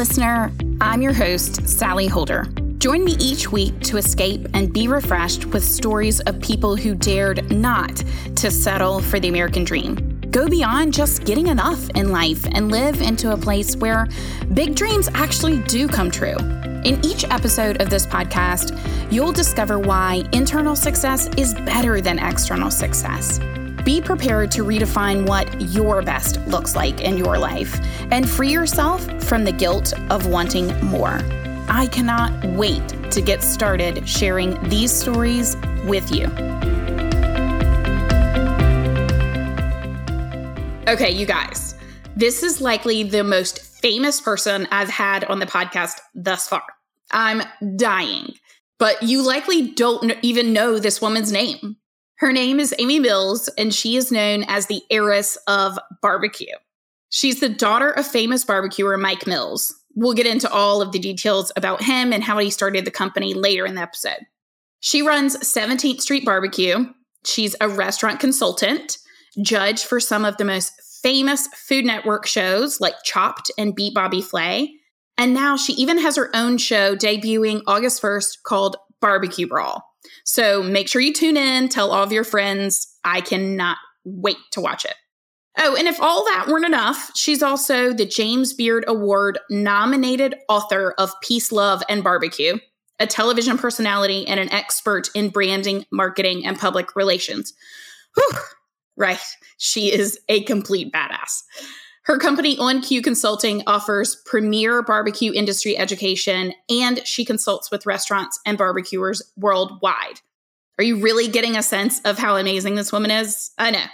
listener. I'm your host, Sallie Holder. Join me each week to escape and be refreshed with stories of people who dared not to settle for the American dream. Go beyond just getting enough in life and live into a place where big dreams actually do come true. In each episode of this podcast, you'll discover why internal success is better than external success. Be prepared to redefine what your best looks like in your life and free yourself from the guilt of wanting more. I cannot wait to get started sharing these stories with you. Okay, you guys, this is likely the most famous person I've had on the podcast thus far. I'm dying, but you likely don't even know this woman's name. Her name is Amy Mills, and she is known as the heiress of barbecue. She's the daughter of famous barbecuer Mike Mills. We'll get into all of the details about him and how he started the company later in the episode. She runs 17th Street Barbecue. She's a restaurant consultant, judge for some of the most famous Food Network shows like Chopped and Beat Bobby Flay. And now she even has her own show debuting August 1st called Barbecue Brawl. So make sure you tune in, tell all of your friends. I cannot wait to watch it. Oh, and if all that weren't enough, she's also the James Beard Award-nominated author of Peace, Love, and Barbecue, a television personality and an expert in branding, marketing, and public relations. Whew, right. She is a complete badass. Her company, On Cue Consulting, offers premier barbecue industry education, and she consults with restaurants and barbecuers worldwide. Are you really getting a sense of how amazing this woman is? I know.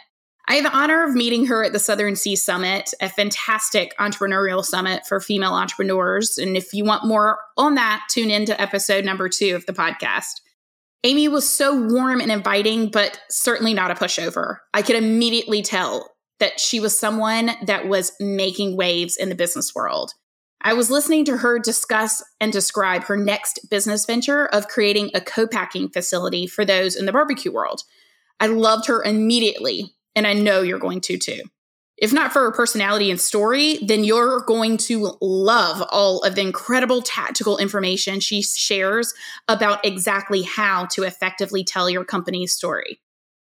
I had the honor of meeting her at the Southern Sea Summit, a fantastic entrepreneurial summit for female entrepreneurs. And if you want more on that, tune in to episode number 2 of the podcast. Amy was so warm and inviting, but certainly not a pushover. I could immediately tell that she was someone that was making waves in the business world. I was listening to her discuss and describe her next business venture of creating a co-packing facility for those in the barbecue world. I loved her immediately. And I know you're going to too. If not for her personality and story, then you're going to love all of the incredible tactical information she shares about exactly how to effectively tell your company's story.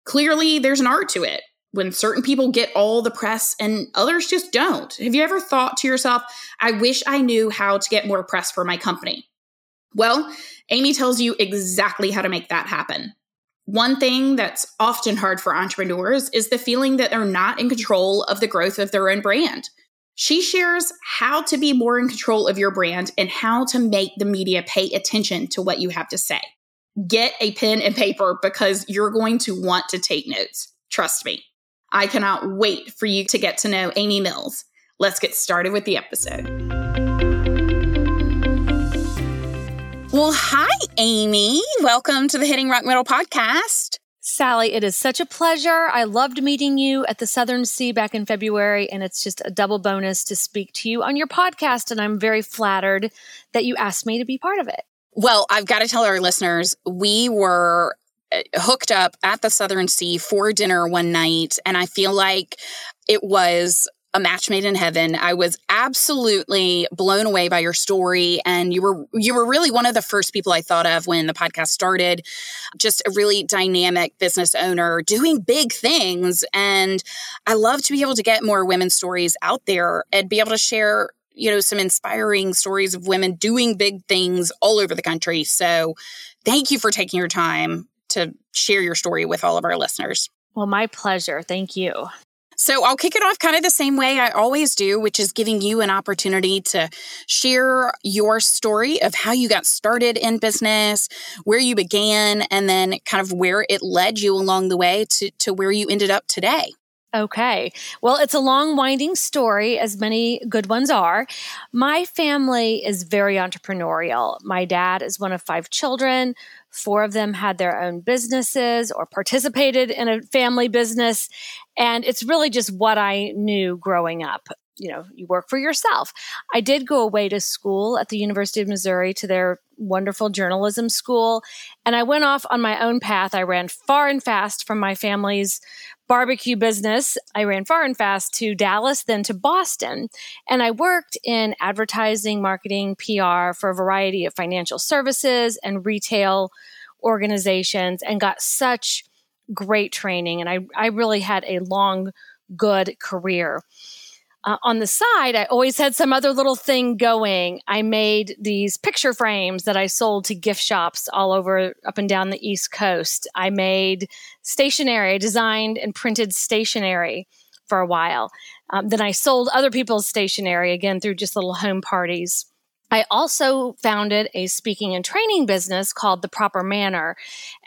Clearly, there's an art to it when certain people get all the press and others just don't. Have you ever thought to yourself, I wish I knew how to get more press for my company? Well, Amy tells you exactly how to make that happen. One thing that's often hard for entrepreneurs is the feeling that they're not in control of the growth of their own brand. She shares how to be more in control of your brand and how to make the media pay attention to what you have to say. Get a pen and paper because you're going to want to take notes. Trust me. I cannot wait for you to get to know Amy Mills. Let's get started with the episode. Well, hi, Amy. Welcome to the Hitting Rock Metal Podcast. Sallie, it is such a pleasure. I loved meeting you at the Southern Sea back in February, and it's just a double bonus to speak to you on your podcast, and I'm very flattered that you asked me to be part of it. Well, I've got to tell our listeners, we were hooked up at the Southern Sea for dinner one night, and I feel like it was a match made in heaven. I was absolutely blown away by your story. And you were really one of the first people I thought of when the podcast started. Just a really dynamic business owner doing big things. And I love to be able to get more women's stories out there and be able to share, you know, some inspiring stories of women doing big things all over the country. So thank you for taking your time to share your story with all of our listeners. Well, my pleasure. Thank you. So I'll kick it off kind of the same way I always do, which is giving you an opportunity to share your story of how you got started in business, where you began, and then kind of where it led you along the way to where you ended up today. Okay. Well, it's a long, winding story, as many good ones are. My family is very entrepreneurial. My dad is one of 5 children. 4 of them had their own businesses or participated in a family business. And it's really just what I knew growing up. You know, you work for yourself. I did go away to school at the University of Missouri to their wonderful journalism school. And I went off on my own path. I ran far and fast from my family's barbecue business, I ran far and fast to Dallas, then to Boston. And I worked in advertising, marketing, PR for a variety of financial services and retail organizations and got such great training. And I really had a long, good career. On the side, I always had some other little thing going. I made these picture frames that I sold to gift shops all over, up and down the East Coast. I made stationery, designed and printed stationery for a while. Then I sold other people's stationery, again, through just little home parties. I also founded a speaking and training business called The Proper Manor,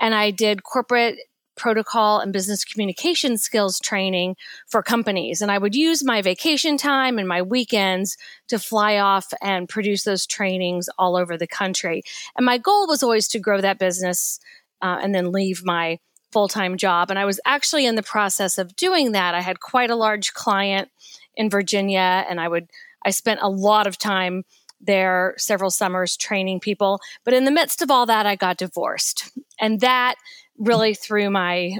and I did corporate protocol and business communication skills training for companies. And I would use my vacation time and my weekends to fly off and produce those trainings all over the country. And my goal was always to grow that business and then leave my full-time job. And I was actually in the process of doing that. I had quite a large client in Virginia, and I spent a lot of time there several summers training people. But in the midst of all that, I got divorced. And that really threw my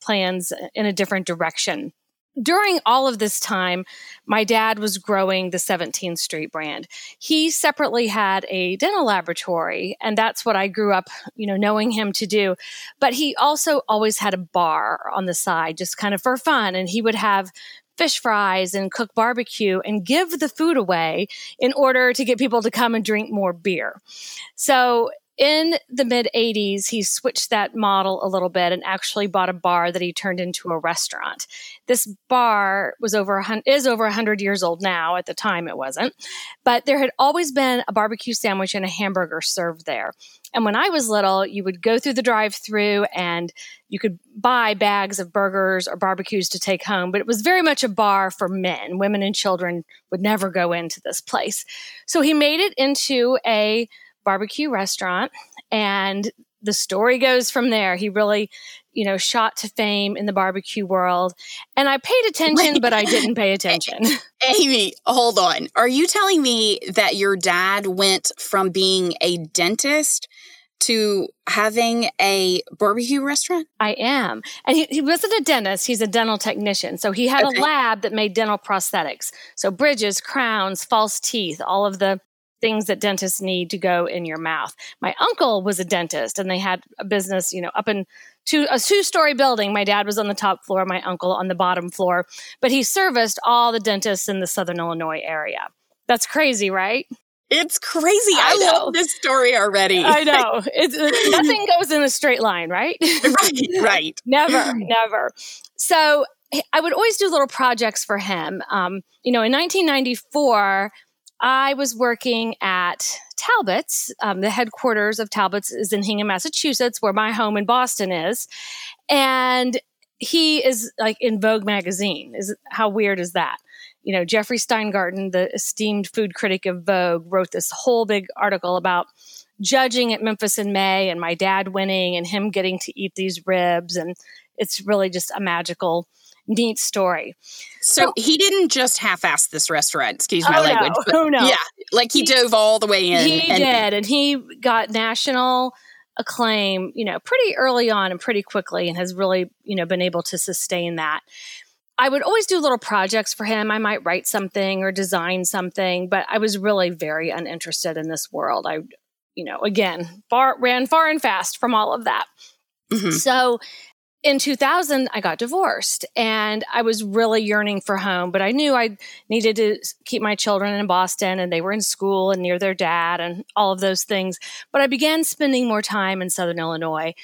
plans in a different direction. During all of this time, my dad was growing the 17th Street brand. He separately had a dental laboratory, and that's what I grew up, knowing him to do. But he also always had a bar on the side, just kind of for fun. And he would have fish fries and cook barbecue and give the food away in order to get people to come and drink more beer. So in the mid-'80s, he switched that model a little bit and actually bought a bar that he turned into a restaurant. This bar was over 100 years old now. At the time, it wasn't. But there had always been a barbecue sandwich and a hamburger served there. And when I was little, you would go through the drive-thru and you could buy bags of burgers or barbecues to take home. But it was very much a bar for men. Women and children would never go into this place. So he made it into a barbecue restaurant, and the story goes from there. He really, shot to fame in the barbecue world, and I paid attention, but I didn't pay attention. Amy, hold on. Are you telling me that your dad went from being a dentist to having a barbecue restaurant? I am. And he wasn't a dentist. He's a dental technician. So he had a lab that made dental prosthetics. So bridges, crowns, false teeth, all of the things that dentists need to go in your mouth. My uncle was a dentist, and they had a business, up in a two-story building. My dad was on the top floor, my uncle on the bottom floor, but he serviced all the dentists in the Southern Illinois area. That's crazy, right? It's crazy. I love this story already. I know. Nothing goes in a straight line, right? Right. Never. So I would always do little projects for him. In 1994, I was working at Talbot's. The headquarters of Talbot's is in Hingham, Massachusetts, where my home in Boston is. And he is like in Vogue magazine. How weird is that? Jeffrey Steingarten, the esteemed food critic of Vogue, wrote this whole big article about judging at Memphis in May and my dad winning and him getting to eat these ribs. And it's really just a magical, neat story. So he didn't just half-ass this restaurant, excuse my language. But no. Yeah, like he dove all the way in. He did, and he got national acclaim, pretty early on and pretty quickly, and has really, been able to sustain that. I would always do little projects for him. I might write something or design something, but I was really very uninterested in this world. I, again, ran far and fast from all of that. Mm-hmm. So in 2000, I got divorced, and I was really yearning for home, but I knew I needed to keep my children in Boston, and they were in school and near their dad and all of those things. But I began spending more time in Southern Illinois,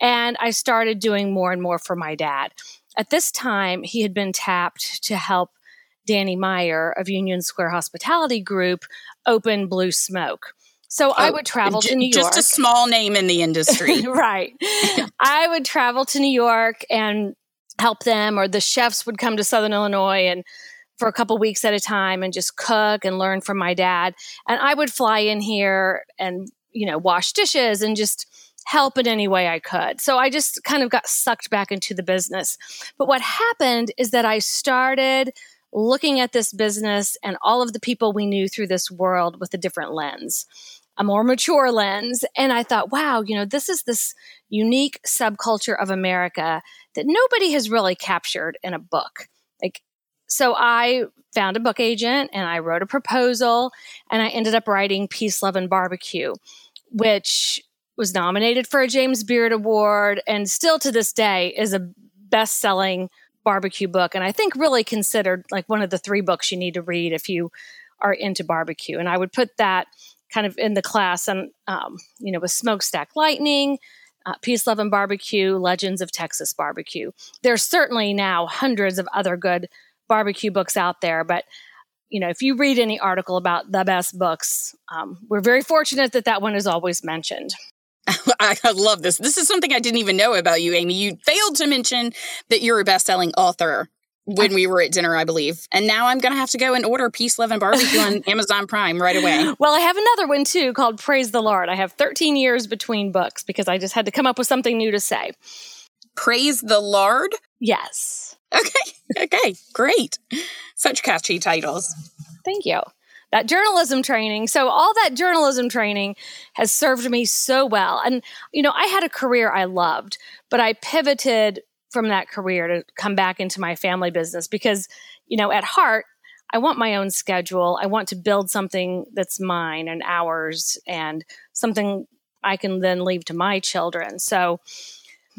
and I started doing more and more for my dad. At this time, he had been tapped to help Danny Meyer of Union Square Hospitality Group open Blue Smoke. So I would travel to New York. Just a small name in the industry. Right. I would travel to New York and help them, or the chefs would come to Southern Illinois and for a couple weeks at a time and just cook and learn from my dad. And I would fly in here and, wash dishes and just help in any way I could. So I just kind of got sucked back into the business. But what happened is that I started looking at this business and all of the people we knew through this world with a different lens. a more mature lens. And I thought, wow, you know, this is this unique subculture of America that nobody has really captured in a book. Like, so I found a book agent and I wrote a proposal and I ended up writing Peace, Love, and Barbecue, which was nominated for a James Beard Award and still to this day is a best-selling barbecue book. And I think really considered like one of the three books you need to read if you are into barbecue. And I would put that kind of in the class and, you know, with Smokestack Lightning, Peace, Love, and Barbecue, Legends of Texas Barbecue. There's certainly now hundreds of other good barbecue books out there, but you know, if you read any article about the best books, we're very fortunate that that one is always mentioned. I love this. This is something I didn't even know about you, Amy. You failed to mention that you're a best-selling author when we were at dinner, I believe. And now I'm going to have to go and order Peace, Love, and Barbecue on Amazon Prime right away. Well, I have another one, too, called Praise the Lord. I have 13 years between books because I just had to come up with something new to say. Praise the Lord? Yes. Okay, great. Such catchy titles. Thank you. That journalism training. So all that journalism training has served me so well. And, you know, I had a career I loved, but I pivoted from that career to come back into my family business because, you know, at heart, I want my own schedule. I want to build something that's mine and ours and something I can then leave to my children. So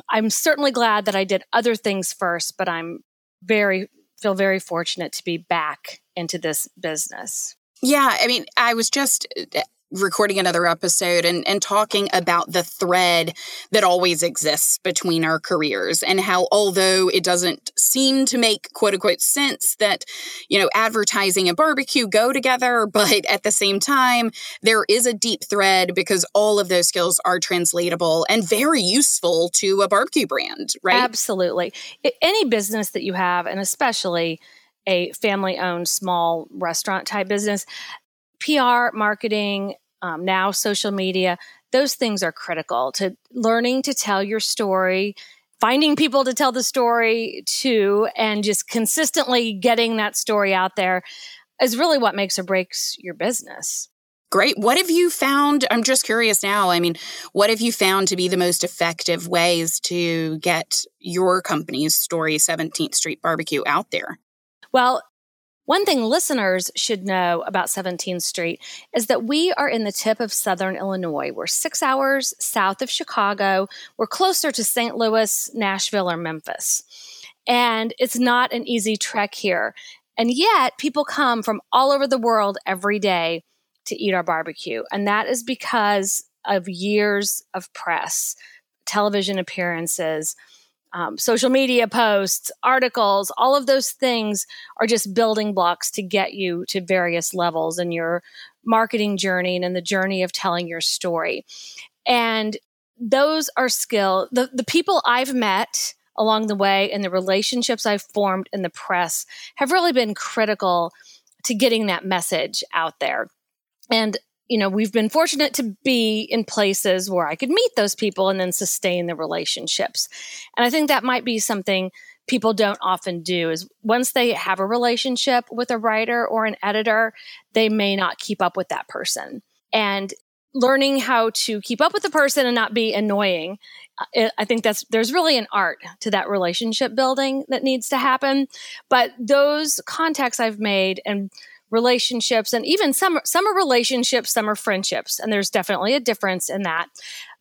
I'm certainly glad that I did other things first, but I'm feel very fortunate to be back into this business. Yeah, I mean, I was just recording another episode and talking about the thread that always exists between our careers and how, although it doesn't seem to make quote unquote sense that, you know, advertising and barbecue go together, but at the same time, there is a deep thread because all of those skills are translatable and very useful to a barbecue brand, right? Absolutely. Any business that you have, and especially a family-owned small restaurant-type business, PR, marketing, now social media, those things are critical to learning to tell your story, finding people to tell the story to, and just consistently getting that story out there is really what makes or breaks your business. Great. What have you found? I'm just curious now. I mean, what have you found to be the most effective ways to get your company's story, 17th Street Barbecue, out there? Well, one thing listeners should know about 17th Street is that we are in the tip of Southern Illinois. We're 6 hours south of Chicago. We're closer to St. Louis, Nashville, or Memphis. And it's not an easy trek here. And yet, people come from all over the world every day to eat our barbecue. And that is because of years of press, television appearances, social media posts, articles, all of those things are just building blocks to get you to various levels in your marketing journey and in the journey of telling your story. And those are skills. The people I've met along the way and the relationships I've formed in the press have really been critical to getting that message out there. And you know, we've been fortunate to be in places where I could meet those people and then sustain the relationships. And I think that might be something people don't often do is once they have a relationship with a writer or an editor, they may not keep up with that person. And learning how to keep up with the person and not be annoying, I think there's really an art to that relationship building that needs to happen. But those contacts I've made and relationships, and even some are relationships, some are friendships, and there's definitely a difference in that.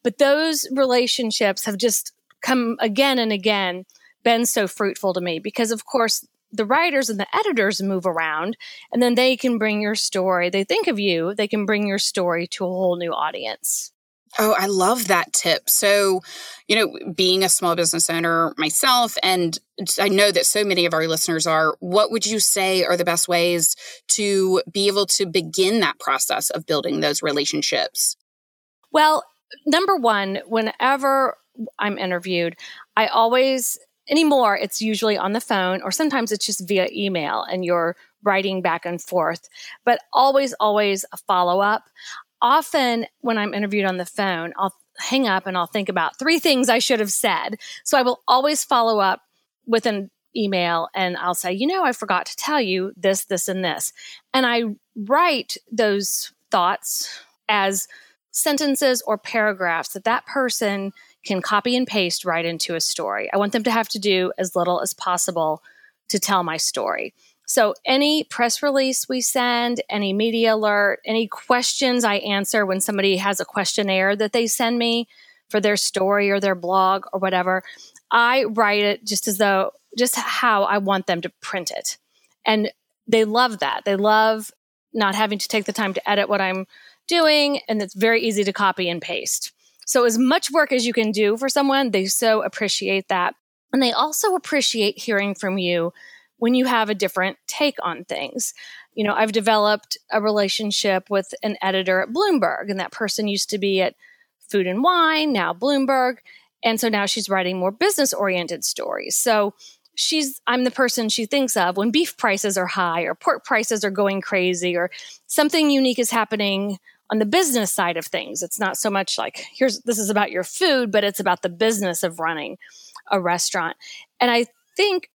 But those relationships have just come again and again, been so fruitful to me because, of course, the writers and the editors move around, and then they can bring your story. They think of you, they can bring your story to a whole new audience. Oh, I love that tip. So, you know, being a small business owner myself, and I know that so many of our listeners are, what would you say are the best ways to be able to begin that process of building those relationships? Well, number one, whenever I'm interviewed, I always, anymore, it's usually on the phone or sometimes it's just via email and you're writing back and forth, but always a follow-up. Often when I'm interviewed on the phone, I'll hang up and I'll think about three things I should have said. So I will always follow up with an email and I'll say, you know, I forgot to tell you this, this, and this. And I write those thoughts as sentences or paragraphs that that person can copy and paste right into a story. I want them to have to do as little as possible to tell my story. So any press release we send, any media alert, any questions I answer when somebody has a questionnaire that they send me for their story or their blog or whatever, I write it just how I want them to print it. And they love that. They love not having to take the time to edit what I'm doing, and it's very easy to copy and paste. So as much work as you can do for someone, they so appreciate that. And they also appreciate hearing from you when you have a different take on things. You know, I've developed a relationship with an editor at Bloomberg, and that person used to be at Food and Wine, now Bloomberg. And so now she's writing more business-oriented stories. So I'm the person she thinks of when beef prices are high or pork prices are going crazy or something unique is happening on the business side of things. It's not so much like, this is about your food, but it's about the business of running a restaurant. And I think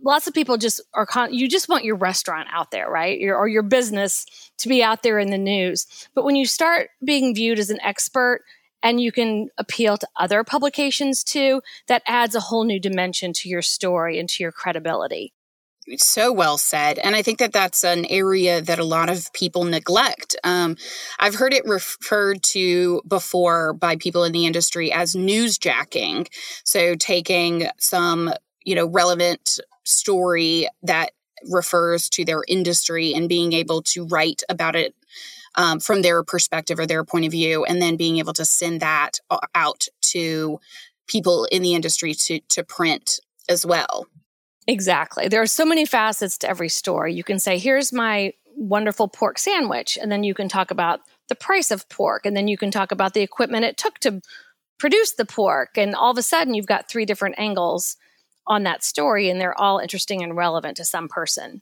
lots of people just are, you just want your restaurant out there, right? Or your business to be out there in the news. But when you start being viewed as an expert and you can appeal to other publications too, that adds a whole new dimension to your story and to your credibility. So well said. And I think that that's an area that a lot of people neglect. I've heard it referred to before by people in the industry as newsjacking. So taking some, relevant story that refers to their industry and being able to write about it from their perspective or their point of view, and then being able to send that out to people in the industry to print as well. Exactly. There are so many facets to every story. You can say, here's my wonderful pork sandwich, and then you can talk about the price of pork, and then you can talk about the equipment it took to produce the pork. And all of a sudden, you've got three different angles on that story, and they're all interesting and relevant to some person.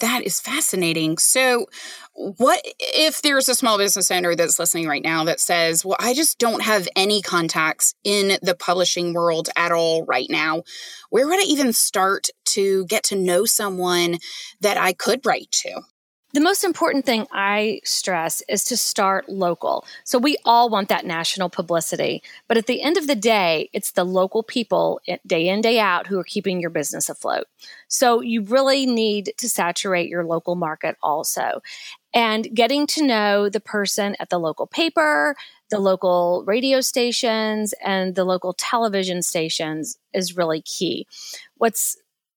That is fascinating. So what if there's a small business owner that's listening right now that says, well, I just don't have any contacts in the publishing world at all right now. Where would I even start to get to know someone that I could write to? The most important thing I stress is to start local. So we all want that national publicity. But at the end of the day, it's the local people day in, day out who are keeping your business afloat. So you really need to saturate your local market also. And getting to know the person at the local paper, the local radio stations, and the local television stations is really key. What's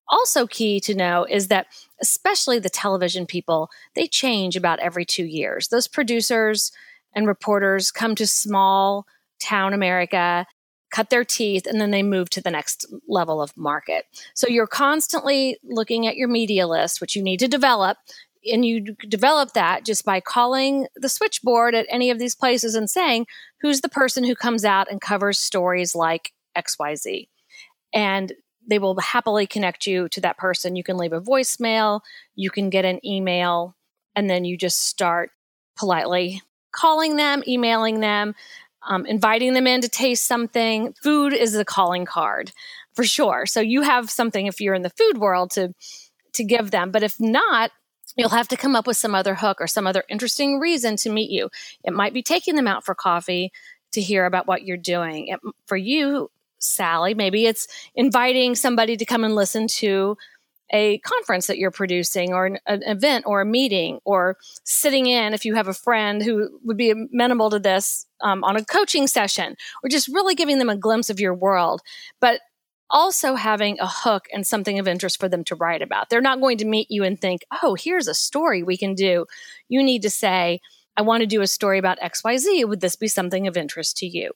also key to know is that especially the television people, they change about every 2 years. Those producers and reporters come to small town America, cut their teeth, and then they move to the next level of market. So you're constantly looking at your media list, which you need to develop, and you develop that just by calling the switchboard at any of these places and saying, who's the person who comes out and covers stories like XYZ? And they will happily connect you to that person. You can leave a voicemail, you can get an email, and then you just start politely calling them, emailing them, inviting them in to taste something. Food is the calling card for sure. So you have something if you're in the food world to give them. But if not, you'll have to come up with some other hook or some other interesting reason to meet you. It might be taking them out for coffee to hear about what you're doing. For you, Sallie, maybe it's inviting somebody to come and listen to a conference that you're producing or an event or a meeting, or sitting in if you have a friend who would be amenable to this on a coaching session, or just really giving them a glimpse of your world, but also having a hook and something of interest for them to write about. They're not going to meet you and think, oh, here's a story we can do. You need to say, I want to do a story about XYZ. Would this be something of interest to you?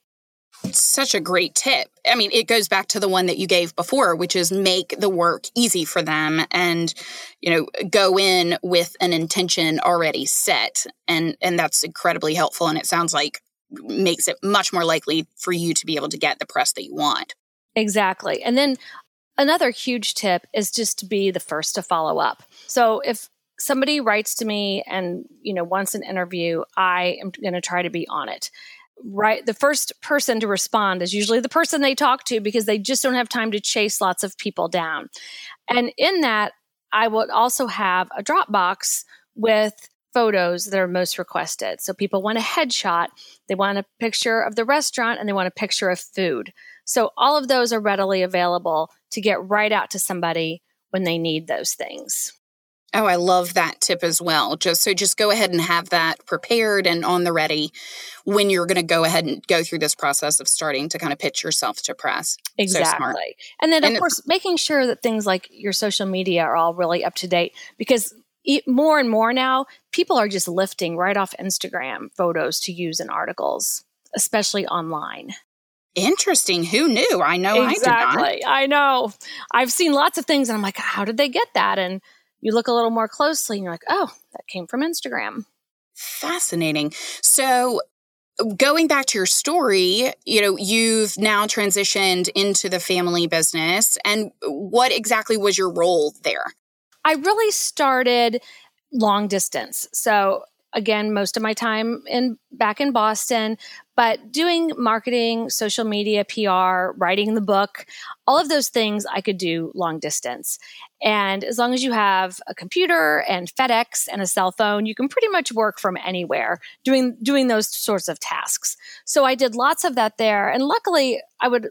It's such a great tip. I mean, it goes back to the one that you gave before, which is make the work easy for them and, go in with an intention already set. And that's incredibly helpful. And it sounds like makes it much more likely for you to be able to get the press that you want. Exactly. And then another huge tip is just to be the first to follow up. So if somebody writes to me and, wants an interview, I am going to try to be on it. Right. The first person to respond is usually the person they talk to because they just don't have time to chase lots of people down. And in that, I would also have a Dropbox with photos that are most requested. So people want a headshot, they want a picture of the restaurant, and they want a picture of food. So all of those are readily available to get right out to somebody when they need those things. Oh, I love that tip as well. Just go ahead and have that prepared and on the ready when you're going to go ahead and go through this process of starting to kind of pitch yourself to press. Exactly. So smart. And then, of course, making sure that things like your social media are all really up to date, because more and more now, people are just lifting right off Instagram photos to use in articles, especially online. Interesting. Who knew? I know. Exactly. I did not. I know. I've seen lots of things and I'm like, how did they get that? And you look a little more closely and you're like, oh, that came from Instagram. Fascinating. So going back to your story, you've now transitioned into the family business. And what exactly was your role there? I really started long distance. So again, most of my time back in Boston, but doing marketing, social media, PR, writing the book, all of those things I could do long distance. And as long as you have a computer and FedEx and a cell phone, you can pretty much work from anywhere doing those sorts of tasks. So I did lots of that there. And luckily,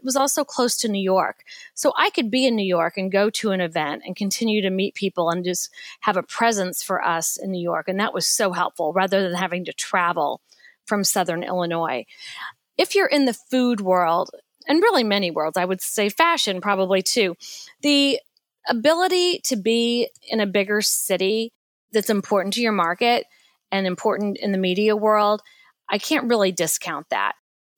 was also close to New York. So I could be in New York and go to an event and continue to meet people and just have a presence for us in New York. And that was so helpful rather than having to travel from Southern Illinois. If you're in the food world, and really many worlds, I would say fashion probably too, the ability to be in a bigger city that's important to your market and important in the media world, I can't really discount that.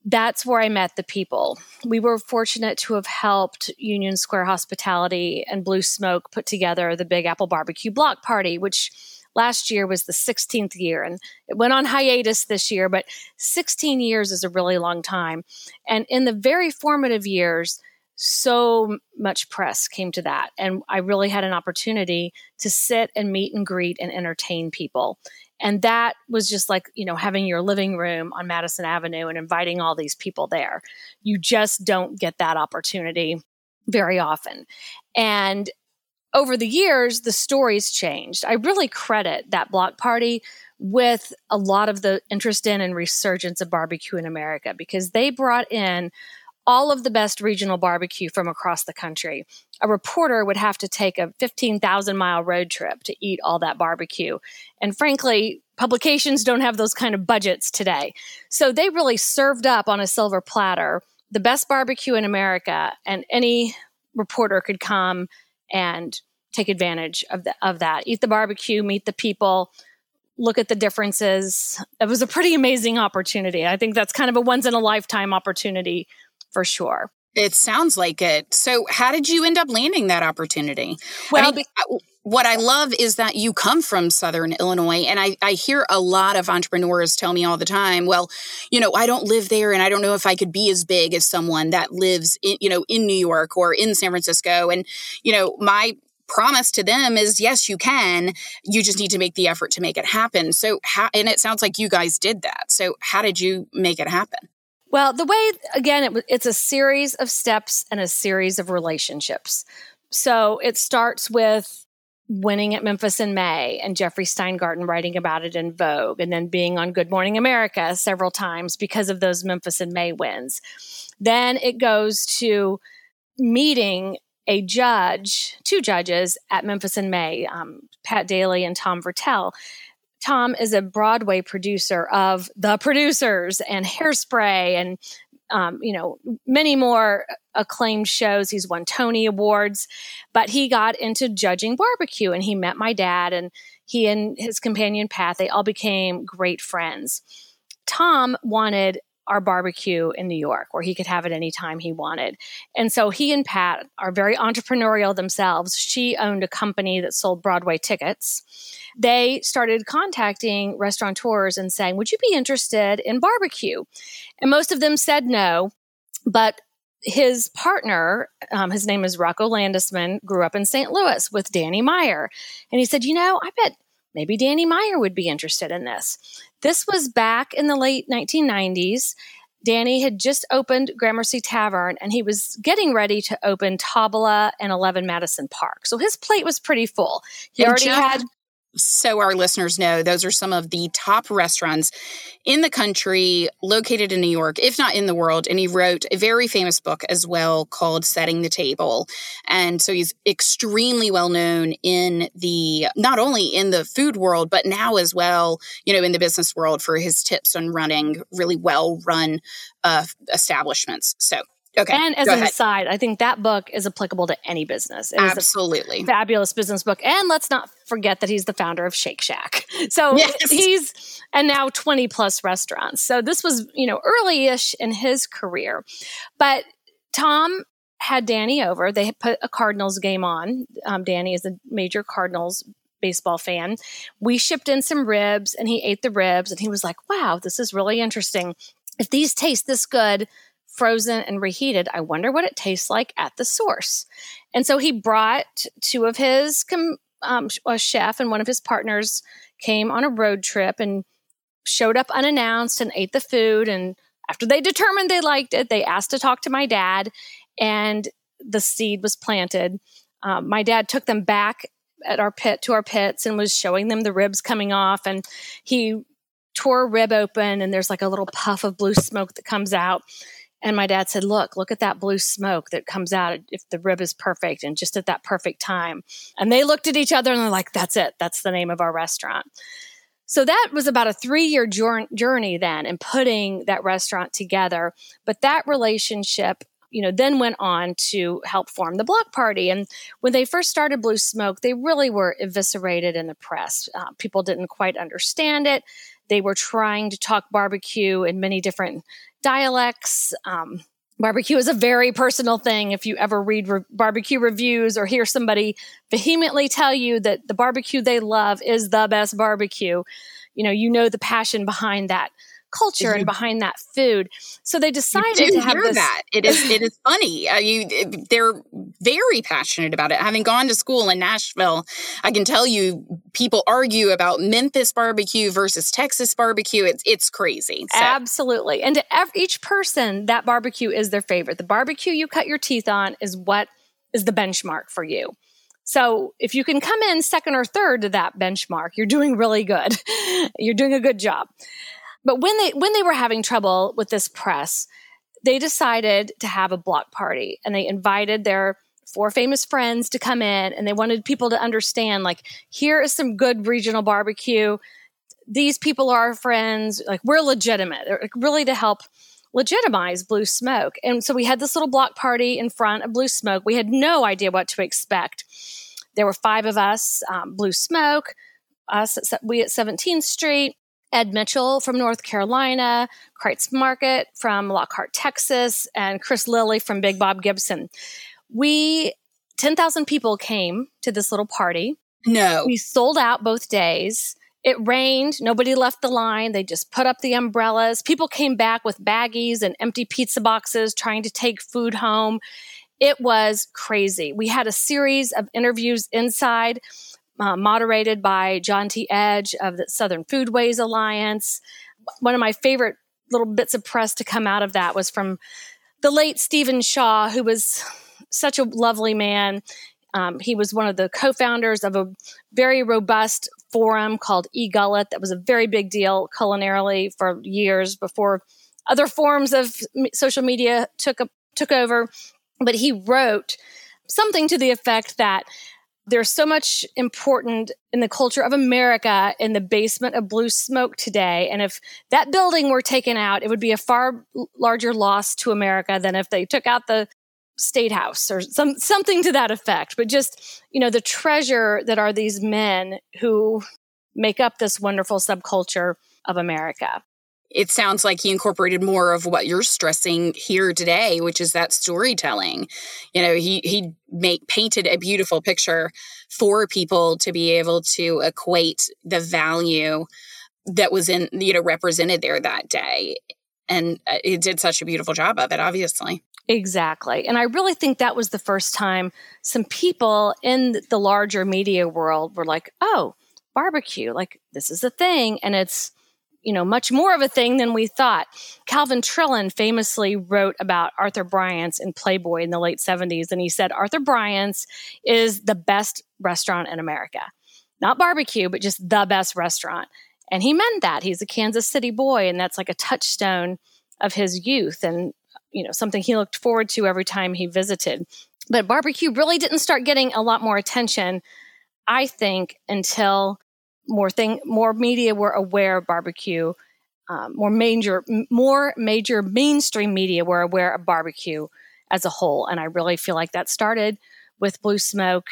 That's where I met the people. We were fortunate to have helped Union Square Hospitality and Blue Smoke put together the Big Apple Barbecue Block Party, which last year was the 16th year, and it went on hiatus this year, but 16 years is a really long time. And in the very formative years, so much press came to that. And I really had an opportunity to sit and meet and greet and entertain people. And that was just like, having your living room on Madison Avenue and inviting all these people there. You just don't get that opportunity very often. And over the years, the stories changed. I really credit that block party with a lot of the interest in and resurgence of barbecue in America, because they brought in all of the best regional barbecue from across the country. A reporter would have to take a 15,000-mile road trip to eat all that barbecue. And frankly, publications don't have those kind of budgets today. So they really served up on a silver platter the best barbecue in America, and any reporter could come and take advantage of that. Eat the barbecue, meet the people, look at the differences. It was a pretty amazing opportunity. I think that's kind of a once-in-a-lifetime opportunity for sure. It sounds like it. So how did you end up landing that opportunity? Well, what I love is that you come from Southern Illinois, and I hear a lot of entrepreneurs tell me all the time, well, I don't live there and I don't know if I could be as big as someone that lives in New York or in San Francisco. And, my promise to them is, yes, you can. You just need to make the effort to make it happen. So and it sounds like you guys did that. So how did you make it happen? Well, the way, again, it's a series of steps and a series of relationships. So it starts with winning at Memphis in May and Jeffrey Steingarten writing about it in Vogue, and then being on Good Morning America several times because of those Memphis in May wins. Then it goes to meeting two judges at Memphis in May, Pat Daly and Tom Vertel. Tom is a Broadway producer of The Producers and Hairspray and, many more acclaimed shows. He's won Tony Awards, but he got into judging barbecue, and he met my dad, and he and his companion Pat, they all became great friends. Tom wanted our barbecue in New York where he could have it anytime he wanted. And so he and Pat are very entrepreneurial themselves. She owned a company that sold Broadway tickets. They started contacting restaurateurs and saying, would you be interested in barbecue? And most of them said no, but his partner, his name is Rocco Landisman, grew up in St. Louis with Danny Meyer. And he said, I bet maybe Danny Meyer would be interested in this. This was back in the late 1990s. Danny had just opened Gramercy Tavern, and he was getting ready to open Tabla and 11 Madison Park. So his plate was pretty full. He already had so our listeners know, those are some of the top restaurants in the country located in New York, if not in the world. And he wrote a very famous book as well called Setting the Table. And so he's extremely well known in the, not only in the food world, but now as well, you know, in the business world for his tips on running really well-run establishments. So, okay. And as an aside, I think that book is applicable to any business. It absolutely is a fabulous business book. And let's not forget that he's the founder of Shake Shack. So yes. He's, and now 20 plus restaurants. So this was, you know, early-ish in his career. But Tom had Danny over. They had put a Cardinals game on. Danny is a major Cardinals baseball fan. We shipped in some ribs and he ate the ribs and he was like, wow, this is really interesting. If these taste this good, frozen and reheated, I wonder what it tastes like at the source. And so he brought two of his, a chef and one of his partners came on a road trip and showed up unannounced and ate the food. And after they determined they liked it, they asked to talk to my dad and the seed was planted. My dad took them back at our pit to our pits and was showing them the ribs coming off. And he tore a rib open and there's like a little puff of blue smoke that comes out. And my dad said, look at that blue smoke that comes out if the rib is perfect and just at that perfect time. And they looked at each other and they're like, that's it. That's the name of our restaurant. So that was about a 3-year journey then in putting that restaurant together. But that relationship, you know, then went on to help form the block party. And when they first started Blue Smoke, they really were eviscerated in the press. People didn't quite understand it. They were trying to talk barbecue in many different dialects. Barbecue is a very personal thing. If you ever read barbecue reviews or hear somebody vehemently tell you that the barbecue they love is the best barbecue, you know the passion behind that culture and behind that food. So they decided to have this. That. It is funny. They're very passionate about it. Having gone to school in Nashville, I can tell you people argue about Memphis barbecue versus Texas barbecue. It's crazy. So. Absolutely. And to each person, that barbecue is their favorite. The barbecue you cut your teeth on is what is the benchmark for you. So if you can come in second or third to that benchmark, you're doing really good. You're doing a good job. But when they were having trouble with this press, they decided to have a block party and they invited their 4 famous friends to come in and they wanted people to understand, like, here is some good regional barbecue. These people are our friends. Like, we're legitimate. Like, really to help legitimize Blue Smoke. And so we had this little block party in front of Blue Smoke. We had no idea what to expect. There were 5 of us, Blue Smoke, we at 17th Street, Ed Mitchell from North Carolina, Kreuz Market from Lockhart, Texas, and Chris Lilly from Big Bob Gibson. 10,000 people came to this little party. No. We sold out both days. It rained. Nobody left the line. They just put up the umbrellas. People came back with baggies and empty pizza boxes trying to take food home. It was crazy. We had a series of interviews inside, moderated by John T. Edge of the Southern Foodways Alliance. One of my favorite little bits of press to come out of that was from the late Stephen Shaw, who was such a lovely man. He was one of the co-founders of a very robust forum called eGullet that was a very big deal culinarily for years before other forms of social media took over. But he wrote something to the effect that there's so much important in the culture of America in the basement of Blue Smoke today. And if that building were taken out, it would be a far larger loss to America than if they took out the State House or something to that effect. But just, you know, the treasure that are these men who make up this wonderful subculture of America. It sounds like he incorporated more of what you're stressing here today, which is that storytelling. You know, he painted a beautiful picture for people to be able to equate the value that was in, you know, represented there that day. And it did such a beautiful job of it, obviously. Exactly. And I really think that was the first time some people in the larger media world were like, oh, barbecue, like this is a thing. And it's, you know, much more of a thing than we thought. Calvin Trillin famously wrote about Arthur Bryant's in Playboy in the late 70s, and he said, Arthur Bryant's is the best restaurant in America. not barbecue, but just the best restaurant. And he meant that. He's a Kansas City boy, and that's like a touchstone of his youth and, you know, something he looked forward to every time he visited. But barbecue really didn't start getting a lot more attention, I think, until more media were aware of barbecue, more major mainstream media were aware of barbecue as a whole. And I really feel like that started with Blue Smoke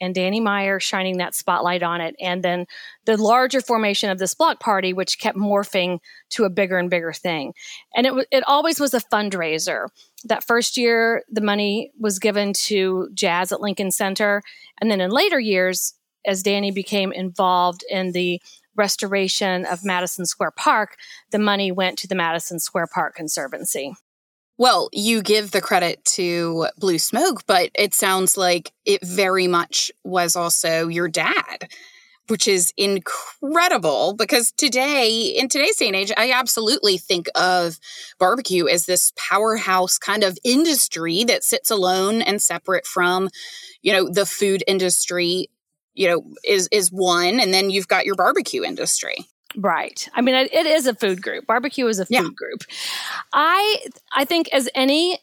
and Danny Meyer shining that spotlight on it. And then the larger formation of this block party, which kept morphing to a bigger and bigger thing. And it always was a fundraiser. That first year, the money was given to jazz at Lincoln Center. And then in later years, as Danny became involved in the restoration of Madison Square Park, the money went to the Madison Square Park Conservancy. Well, you give the credit to Blue Smoke, but it sounds like it very much was also your dad, which is incredible because in today's day and age, I absolutely think of barbecue as this powerhouse kind of industry that sits alone and separate from, you know, the food industry, you know, is one. And then you've got your barbecue industry. Right. I mean, it is a food group. Barbecue is a food group. I think as any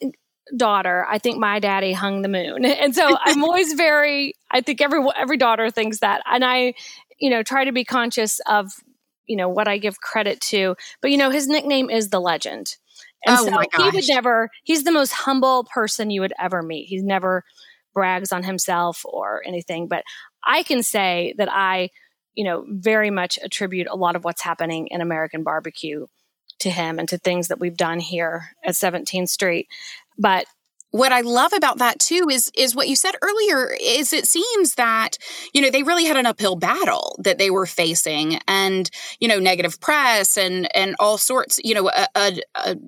daughter, I think my daddy hung the moon. And so I'm always I think every daughter thinks that. And I, you know, try to be conscious of, you know, what I give credit to. But, you know, his nickname is the legend. And he's the most humble person you would ever meet. He never brags on himself or anything. But I can say that I very much attribute a lot of what's happening in American barbecue to him and to things that we've done here at 17th Street. But what I love about that too is what you said earlier is it seems that, you know, they really had an uphill battle that they were facing and, you know, negative press and all sorts, you know,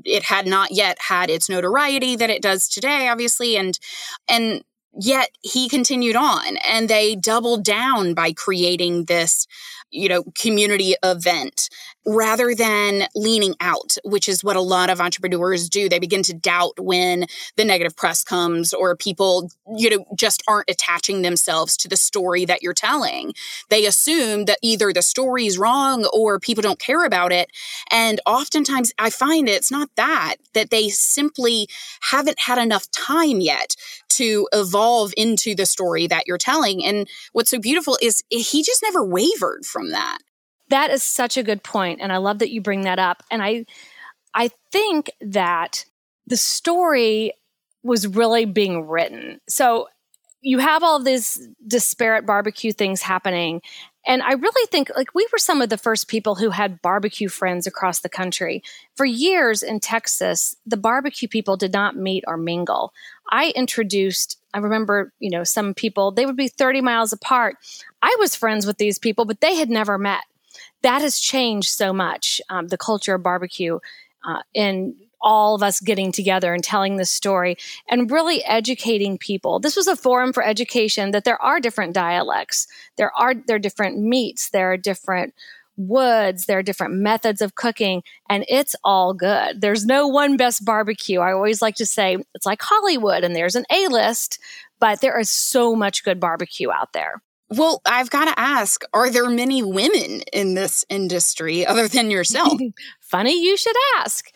it had not yet had its notoriety that it does today, obviously. And yet he continued on and they doubled down by creating this, you know, community event rather than leaning out, which is what a lot of entrepreneurs do. They begin to doubt when the negative press comes or people, you know, just aren't attaching themselves to the story that you're telling. They assume that either the story's wrong or people don't care about it. And oftentimes I find it's not that they simply haven't had enough time yet to evolve into the story that you're telling. And what's so beautiful is he just never wavered from that. That is such a good point, and I love that you bring that up. And I think that the story was really being written. So you have all these disparate barbecue things happening, and I really think like we were some of the first people who had barbecue friends across the country. For years in Texas, the barbecue people did not meet or mingle. I remember, you know, some people, they would be 30 miles apart. I was friends with these people, but they had never met. That has changed so much, the culture of barbecue and all of us getting together and telling this story and really educating people. This was a forum for education that there are different dialects. There are different meats. There are different woods. There are different methods of cooking, and it's all good. There's no one best barbecue. I always like to say it's like Hollywood and there's an A-list, but there is so much good barbecue out there. Well, I've got to ask, are there many women in this industry other than yourself? Funny you should ask.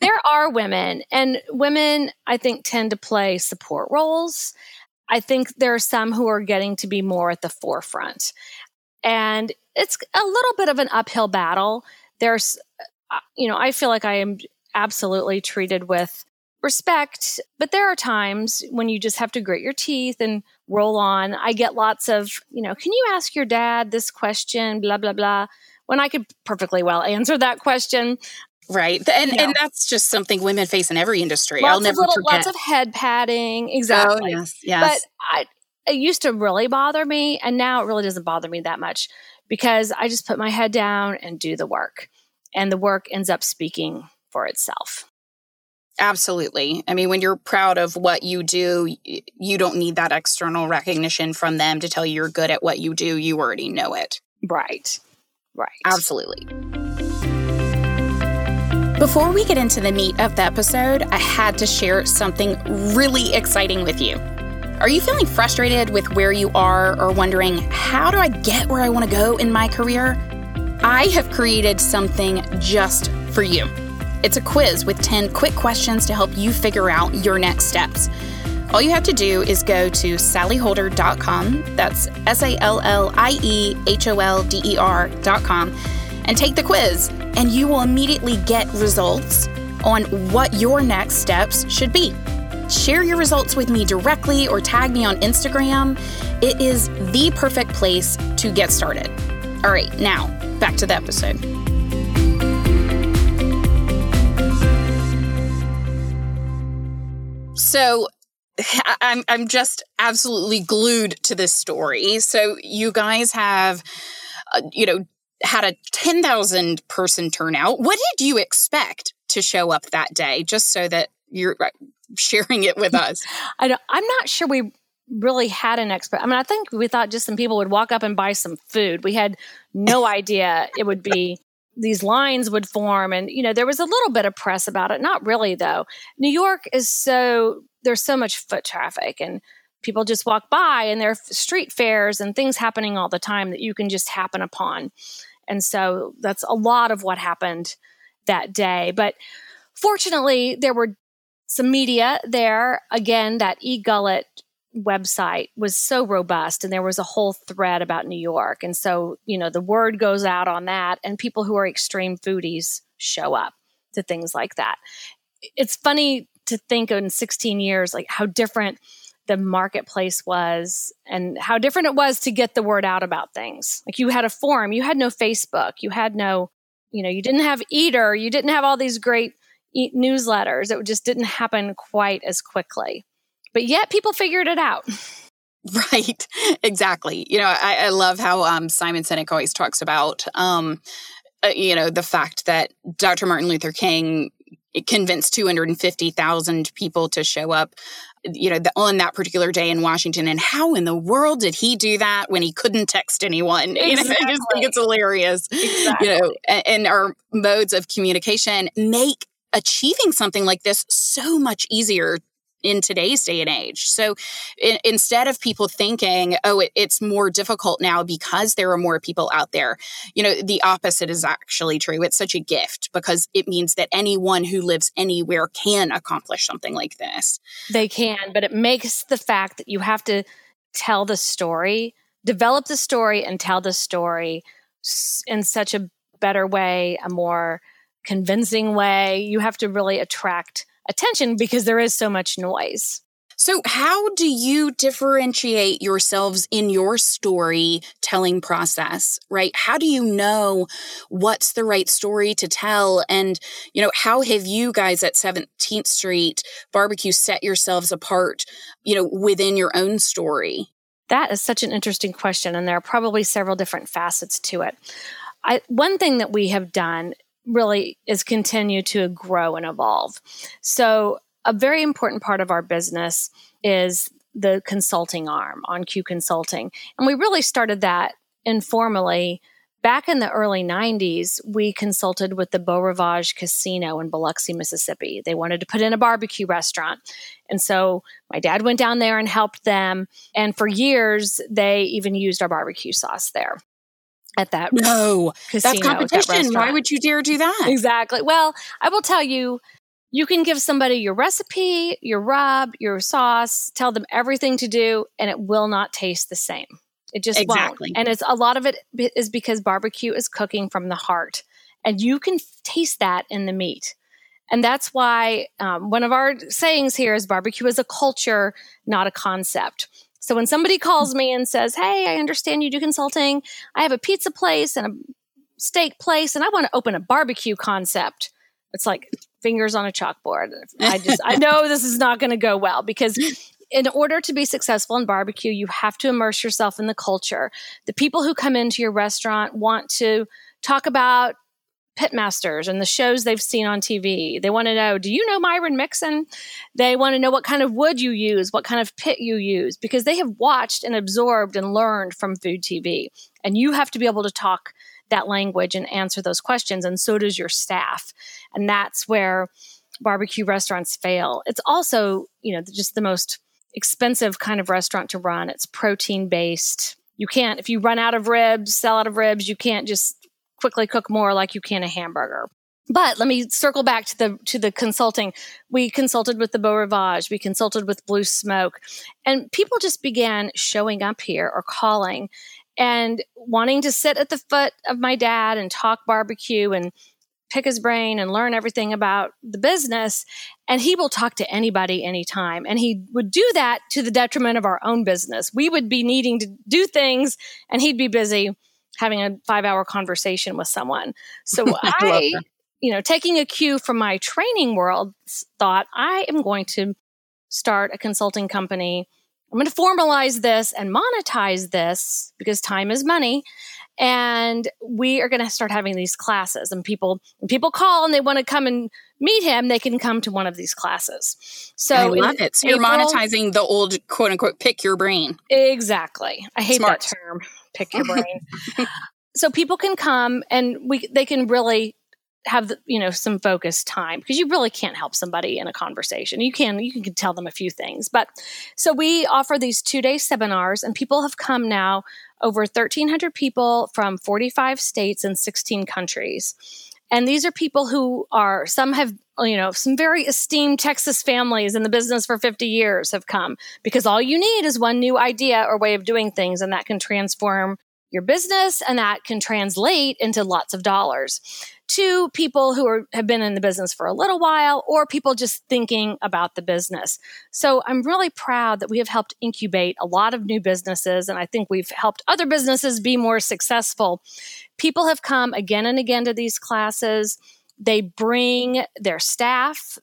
There are women, and women, I think, tend to play support roles. I think there are some who are getting to be more at the forefront. And it's a little bit of an uphill battle. There's, you know, I feel like I am absolutely treated with respect, but there are times when you just have to grit your teeth and roll on. I get lots of, you know, can you ask your dad this question, blah, blah, blah, when I could perfectly well answer that question. Right. And, you know, and that's just something women face in every industry. I'll never forget. Lots of head patting. Exactly. Oh, yes. But it used to really bother me, and now it really doesn't bother me that much because I just put my head down and do the work, and the work ends up speaking for itself. Absolutely. I mean, when you're proud of what you do, you don't need that external recognition from them to tell you you're good at what you do. You already know it. Right. Right. Absolutely. Before we get into the meat of the episode, I had to share something really exciting with you. Are you feeling frustrated with where you are or wondering, how do I get where I want to go in my career? I have created something just for you. It's a quiz with 10 quick questions to help you figure out your next steps. All you have to do is go to SallieHolder.com, that's SallieHolder.com, and take the quiz, and you will immediately get results on what your next steps should be. Share your results with me directly or tag me on Instagram. It is the perfect place to get started. All right, now back to the episode. So I'm just absolutely glued to this story. So you guys have, had a 10,000 person turnout. What did you expect to show up that day? Just so that you're sharing it with us. I'm not sure we really had an expert. I think we thought just some people would walk up and buy some food. We had no idea it would be these lines would form. And, there was a little bit of press about it. Not really, though. New York is there's so much foot traffic and people just walk by, and there are street fairs and things happening all the time that you can just happen upon. And so that's a lot of what happened that day. But fortunately, there were some media there. Again, that eGullet website was so robust, and there was a whole thread about New York. And so, the word goes out on that, and people who are extreme foodies show up to things like that. It's funny to think in 16 years, like how different the marketplace was and how different it was to get the word out about things. Like you had a forum, you had no Facebook, you had no, you didn't have Eater, you didn't have all these great newsletters. It just didn't happen quite as quickly. But yet people figured it out. Right. Exactly. I love how Simon Sinek always talks about, the fact that Dr. Martin Luther King convinced 250,000 people to show up, on that particular day in Washington. And how in the world did he do that when he couldn't text anyone? Exactly. I just think it's hilarious. Exactly. And our modes of communication make achieving something like this so much easier in today's day and age. So instead of people thinking, oh, it's more difficult now because there are more people out there, the opposite is actually true. It's such a gift because it means that anyone who lives anywhere can accomplish something like this. They can, but it makes the fact that you have to tell the story, develop the story and tell the story in such a better way, a more convincing way. You have to really attract attention because there is so much noise. So how do you differentiate yourselves in your storytelling process, right? How do you know what's the right story to tell? And, how have you guys at 17th Street Barbecue set yourselves apart, within your own story? That is such an interesting question. And there are probably several different facets to it. One thing that we have done really is continue to grow and evolve. So a very important part of our business is the consulting arm, On Cue Consulting. And we really started that informally. Back in the early 90s, we consulted with the Beau Rivage Casino in Biloxi, Mississippi. They wanted to put in a barbecue restaurant. And so my dad went down there and helped them. And for years, they even used our barbecue sauce there. At that casino. That's competition. Why would you dare do that? Exactly. Well, I will tell you, you can give somebody your recipe, your rub, your sauce, tell them everything to do, and it will not taste the same. It just won't. And it's a lot of it is because barbecue is cooking from the heart, and you can taste that in the meat. And that's why one of our sayings here is barbecue is a culture, not a concept. So when somebody calls me and says, hey, I understand you do consulting. I have a pizza place and a steak place, and I want to open a barbecue concept. It's like fingers on a chalkboard. I know this is not going to go well because in order to be successful in barbecue, you have to immerse yourself in the culture. The people who come into your restaurant want to talk about pitmasters and the shows they've seen on TV. They want to know, do you know Myron Mixon? They want to know what kind of wood you use, what kind of pit you use, because they have watched and absorbed and learned from food TV. And you have to be able to talk that language and answer those questions. And so does your staff. And that's where barbecue restaurants fail. It's also, just the most expensive kind of restaurant to run. It's protein-based. You can't, if you run out of ribs, sell out of ribs, you can't just quickly cook more like you can a hamburger. But let me circle back to the consulting. We consulted with the Beau Rivage. We consulted with Blue Smoke. And people just began showing up here or calling and wanting to sit at the foot of my dad and talk barbecue and pick his brain and learn everything about the business. And he will talk to anybody anytime. And he would do that to the detriment of our own business. We would be needing to do things and he'd be busy having a 5-hour conversation with someone. So I taking a cue from my training world, thought I am going to start a consulting company. I'm going to formalize this and monetize this because time is money. And we are going to start having these classes, and people call and they want to come and meet him. They can come to one of these classes. So I love it. So you're monetizing the old quote unquote, pick your brain. Exactly. I hate that term, pick your brain. So people can come and they can really have some focused time, because you really can't help somebody in a conversation. You can tell them a few things, but so we offer these 2-day seminars, and people have come now, over 1,300 people from 45 states and 16 countries. And these are people who are, some have, some very esteemed Texas families in the business for 50 years have come, because all you need is one new idea or way of doing things, and that can transform your business, and that can translate into lots of dollars. To people who have been in the business for a little while, or people just thinking about the business. So I'm really proud that we have helped incubate a lot of new businesses, and I think we've helped other businesses be more successful. People have come again and again to these classes. They bring their staff,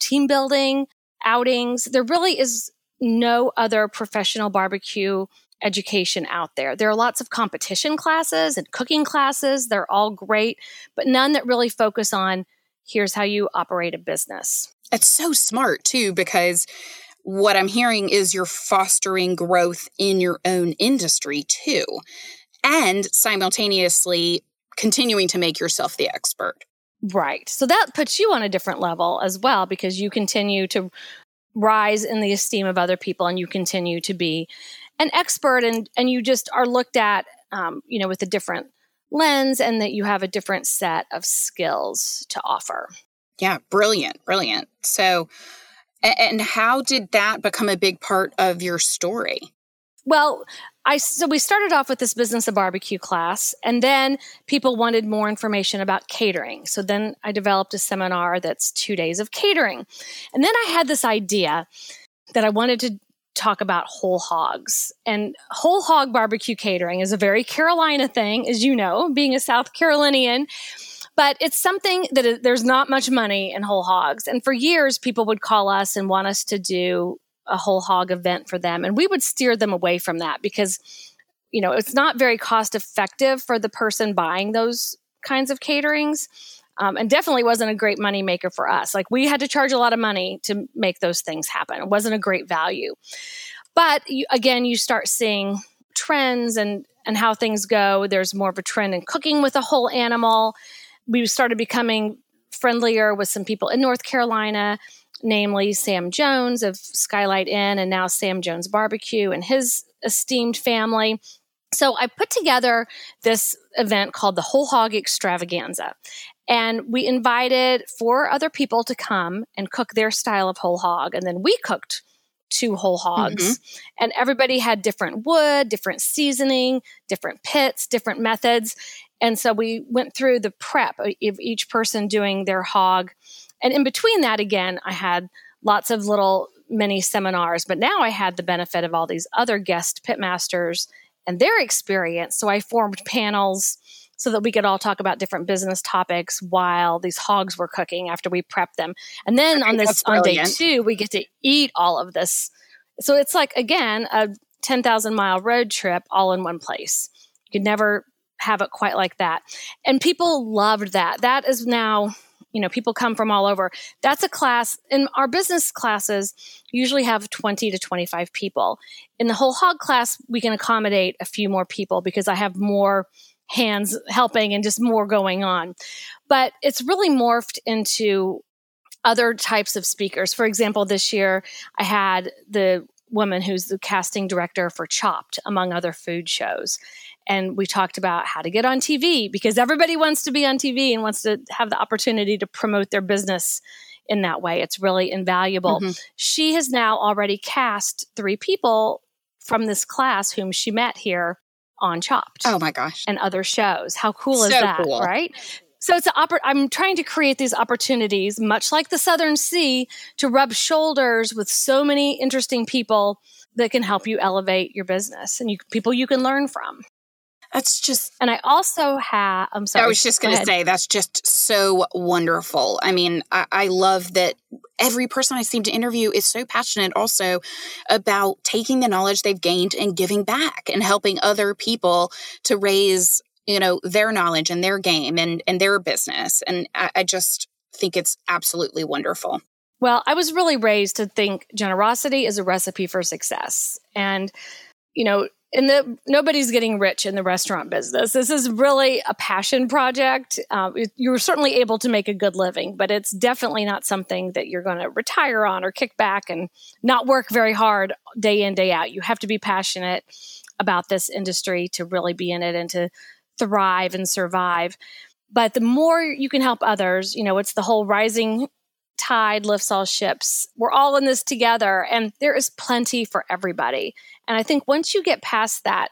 team building, outings. There really is no other professional barbecue education out there. There are lots of competition classes and cooking classes. They're all great, but none that really focus on here's how you operate a business. It's so smart too, because what I'm hearing is you're fostering growth in your own industry too, and simultaneously continuing to make yourself the expert. Right. So that puts you on a different level as well, because you continue to rise in the esteem of other people, and you continue to be an expert, and you just are looked at, with a different lens, and that you have a different set of skills to offer. Yeah, brilliant. So, and how did that become a big part of your story? Well, so we started off with this business of barbecue class, and then people wanted more information about catering. So then I developed a seminar that's 2 days of catering. And then I had this idea that I wanted to talk about whole hogs, and whole hog barbecue catering is a very Carolina thing, as you know, being a South Carolinian, but it's something that there's not much money in whole hogs. And for years, people would call us and want us to do a whole hog event for them. And we would steer them away from that because, it's not very cost effective for the person buying those kinds of caterings. And definitely wasn't a great money maker for us. Like, we had to charge a lot of money to make those things happen. It wasn't a great value. But you start seeing trends and how things go. There's more of a trend in cooking with a whole animal. We started becoming friendlier with some people in North Carolina, namely Sam Jones of Skylight Inn, and now Sam Jones Barbecue and his esteemed family. So I put together this event called the Whole Hog Extravaganza. And we invited 4 other people to come and cook their style of whole hog. And then we cooked 2 whole hogs. Mm-hmm. And everybody had different wood, different seasoning, different pits, different methods. And so we went through the prep of each person doing their hog. And in between that, again, I had lots of little mini seminars. But now I had the benefit of all these other guest pitmasters and their experience. So I formed panels so that we could all talk about different business topics while these hogs were cooking after we prepped them. And then on day 2, we get to eat all of this. So it's like, again, a 10,000-mile road trip all in one place. You could never have it quite like that. And people loved that. That is now, people come from all over. That's a class. And our business classes usually have 20 to 25 people. In the whole hog class, we can accommodate a few more people because I have more hands helping and just more going on. But it's really morphed into other types of speakers. For example, this year I had the woman who's the casting director for Chopped, among other food shows. And we talked about how to get on TV, because everybody wants to be on TV and wants to have the opportunity to promote their business in that way. It's really invaluable. Mm-hmm. She has now already cast 3 people from this class whom she met here on Chopped. Oh my gosh. And other shows. How cool is that, cool. Right? So it's I'm trying to create these opportunities, much like the Southern Sea, to rub shoulders with so many interesting people that can help you elevate your business and people you can learn from. That's just... And I also have... I'm sorry. I was just going to say, that's just so wonderful. I mean, I love that every person I seem to interview is so passionate also about taking the knowledge they've gained and giving back and helping other people to raise, you know, their knowledge and their game and their business. And I just think it's absolutely wonderful. Well, I was really raised to think generosity is a recipe for success. And, you know... Nobody's getting rich in the restaurant business. This is really a passion project. You're certainly able to make a good living, but it's definitely not something that you're going to retire on or kick back and not work very hard day in, day out. You have to be passionate about this industry to really be in it and to thrive and survive. But the more you can help others, you know, it's the whole rising tide lifts all ships. We're all in this together, and there is plenty for everybody. And I think once you get past that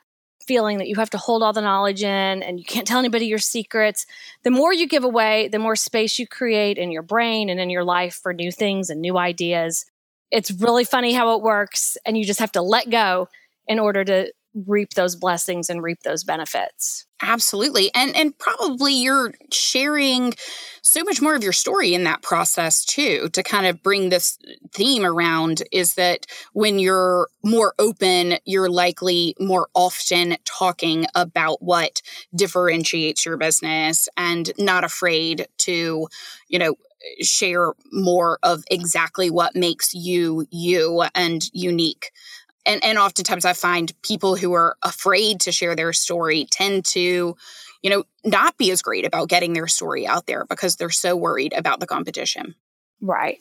feeling that you have to hold all the knowledge in and you can't tell anybody your secrets, the more you give away, the more space you create in your brain and in your life for new things and new ideas. It's really funny how it works, and you just have to let go in order to reap those blessings and reap those benefits. Absolutely. And probably you're sharing so much more of your story in that process too, to kind of bring this theme around, is that when you're more open, you're likely more often talking about what differentiates your business and not afraid to, you know, share more of exactly what makes you and unique. And oftentimes I find people who are afraid to share their story tend to, you know, not be as great about getting their story out there because they're so worried about the competition. Right.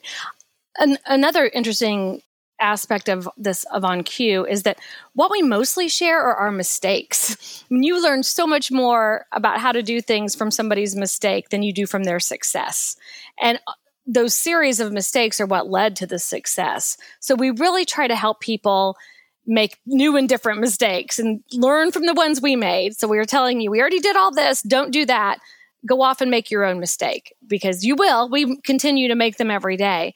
And another interesting aspect of this of On Cue is that what we mostly share are our mistakes. I mean, you learn so much more about how to do things from somebody's mistake than you do from their success. And those series of mistakes are what led to the success. So we really try to help people make new and different mistakes and learn from the ones we made. So we were telling you, we already did all this. Don't do that. Go off and make your own mistake, because you will. We continue to make them every day.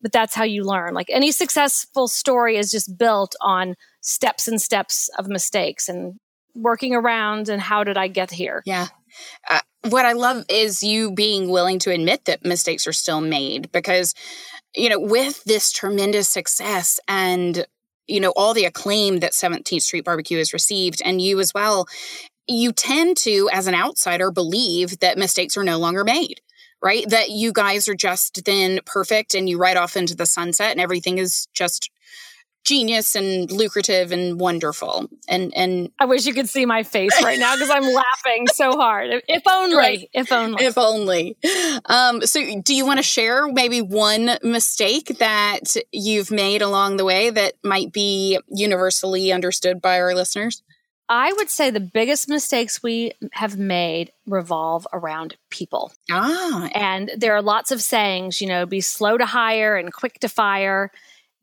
But that's how you learn. Like, any successful story is just built on steps and steps of mistakes and working around and how did I get here? Yeah. What I love is you being willing to admit that mistakes are still made, because, you know, with this tremendous success and, you know, all the acclaim that 17th Street Barbecue has received, and you as well, you tend to, as an outsider, believe that mistakes are no longer made, right? That you guys are just then perfect and you ride off into the sunset and everything is just genius and lucrative and wonderful. And I wish you could see my face right now, because I'm laughing so hard. If only, right. If only. So do you want to share maybe one mistake that you've made along the way that might be universally understood by our listeners? I would say the biggest mistakes we have made revolve around people. And there are lots of sayings, you know, be slow to hire and quick to fire.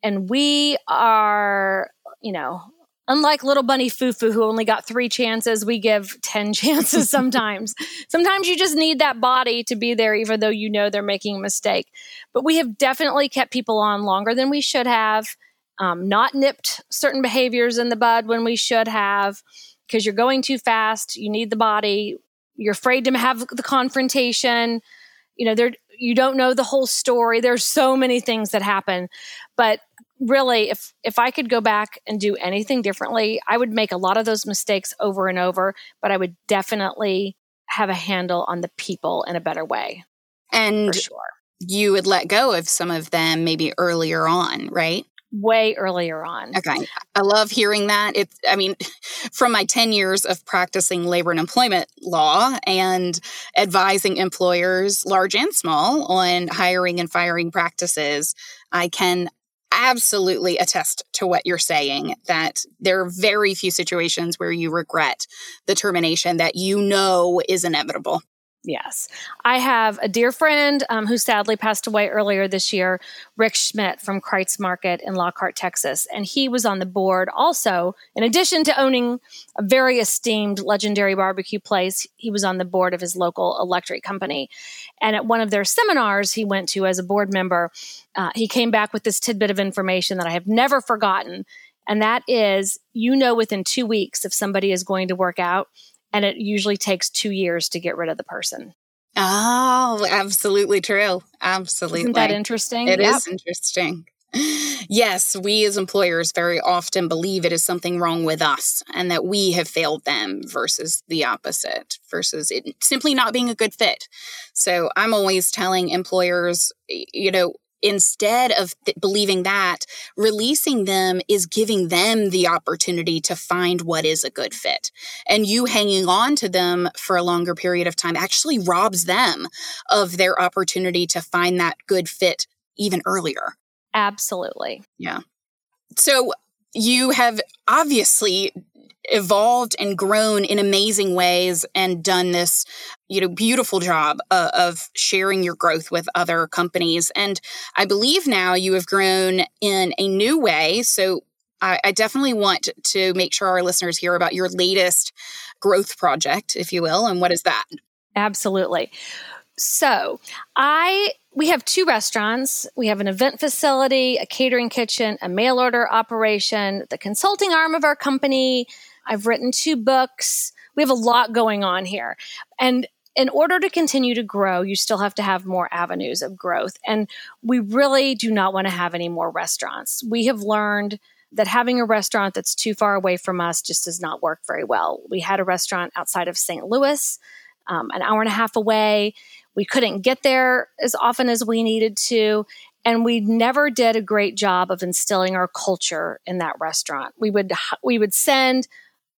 And we are, you know, unlike little bunny Fufu, who only got 3 chances, we give 10 chances sometimes. Sometimes you just need that body to be there, even though you know they're making a mistake. But we have definitely kept people on longer than we should have, not nipped certain behaviors in the bud when we should have, because you're going too fast, you need the body, you're afraid to have the confrontation. You know, you don't know the whole story. There's so many things that happen. But really, if I could go back and do anything differently, I would make a lot of those mistakes over and over, but I would definitely have a handle on the people in a better way. And for sure. You would let go of some of them maybe earlier on, right? way earlier on. Okay. I love hearing that. It's, I mean, from my 10 years of practicing labor and employment law and advising employers, large and small, on hiring and firing practices, I can absolutely attest to what you're saying, that there are very few situations where you regret the termination that you know is inevitable. Yes. I have a dear friend who sadly passed away earlier this year, Rick Schmidt from Kreuz Market in Lockhart, Texas. And he was on the board also, in addition to owning a very esteemed legendary barbecue place, he was on the board of his local electric company. And at one of their seminars he went to as a board member, he came back with this tidbit of information that I have never forgotten. And that is, you know, within 2 weeks if somebody is going to work out, and it usually takes 2 years to get rid of the person. Oh, absolutely true. Absolutely. Isn't that interesting? It is interesting. Yes, we as employers very often believe it is something wrong with us and that we have failed them versus the opposite, versus it simply not being a good fit. So I'm always telling employers, you know, instead of believing that, releasing them is giving them the opportunity to find what is a good fit. And you hanging on to them for a longer period of time actually robs them of their opportunity to find that good fit even earlier. Absolutely. Yeah. So you have obviously evolved and grown in amazing ways and done this, you know, beautiful job of sharing your growth with other companies. And I believe now you have grown in a new way. So I definitely want to make sure our listeners hear about your latest growth project, if you will. And what is that? Absolutely. So we have 2 restaurants. We have an event facility, a catering kitchen, a mail order operation, the consulting arm of our company. I've written 2 books. We have a lot going on here. And in order to continue to grow, you still have to have more avenues of growth. And we really do not want to have any more restaurants. We have learned that having a restaurant that's too far away from us just does not work very well. We had a restaurant outside of St. Louis, an hour and a half away. We couldn't get there as often as we needed to. And we never did a great job of instilling our culture in that restaurant. We would send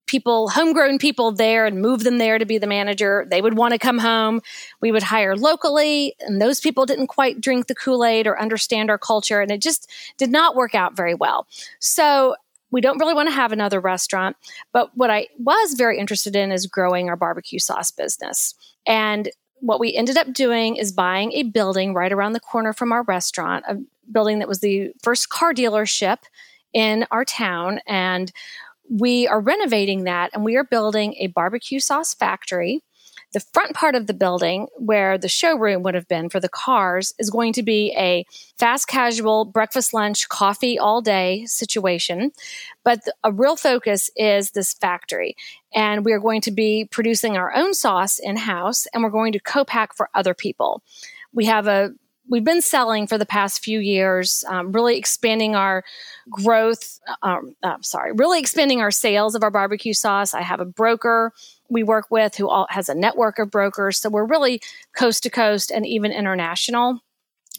people, homegrown people there and move them there to be the manager. They would want to come home. We would hire locally, and those people didn't quite drink the Kool-Aid or understand our culture. And it just did not work out very well. So we don't really want to have another restaurant. But what I was very interested in is growing our barbecue sauce business. And what we ended up doing is buying a building right around the corner from our restaurant, a building that was the first car dealership in our town. And we are renovating that, and we are building a barbecue sauce factory. The front part of the building, where the showroom would have been for the cars, is going to be a fast casual, breakfast, lunch, coffee all day situation. But a real focus is this factory. And we are going to be producing our own sauce in-house, and we're going to co-pack for other people. We've been selling for the past few years, really expanding our growth. Really expanding our sales of our barbecue sauce. I have a broker we work with who has a network of brokers. So we're really coast to coast and even international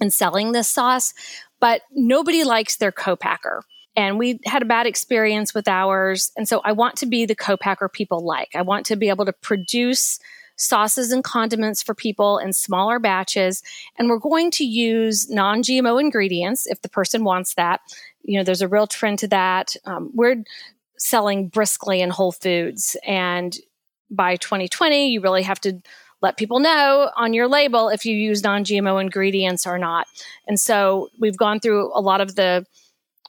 in selling this sauce. But nobody likes their co-packer. And we had a bad experience with ours. And so I want to be the co-packer people like. I want to be able to produce sauces and condiments for people in smaller batches. And we're going to use non-GMO ingredients if the person wants that. You know, there's a real trend to that. We're selling briskly in Whole Foods. And by 2020, you really have to let people know on your label if you use non-GMO ingredients or not. And so we've gone through a lot of the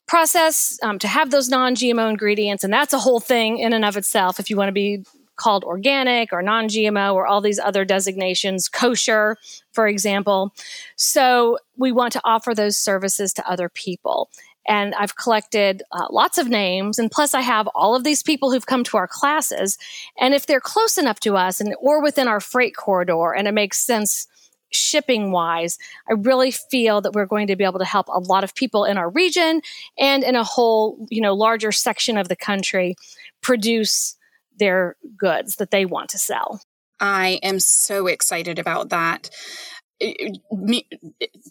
process to have those non-GMO ingredients. And that's a whole thing in and of itself if you want to be called organic or non-GMO or all these other designations, kosher, for example. So we want to offer those services to other people. And I've collected lots of names. And plus I have all of these people who've come to our classes. And if they're close enough to us and or within our freight corridor and it makes sense shipping wise, I really feel that we're going to be able to help a lot of people in our region and in a whole, you know, larger section of the country produce their goods that they want to sell. I am so excited about that.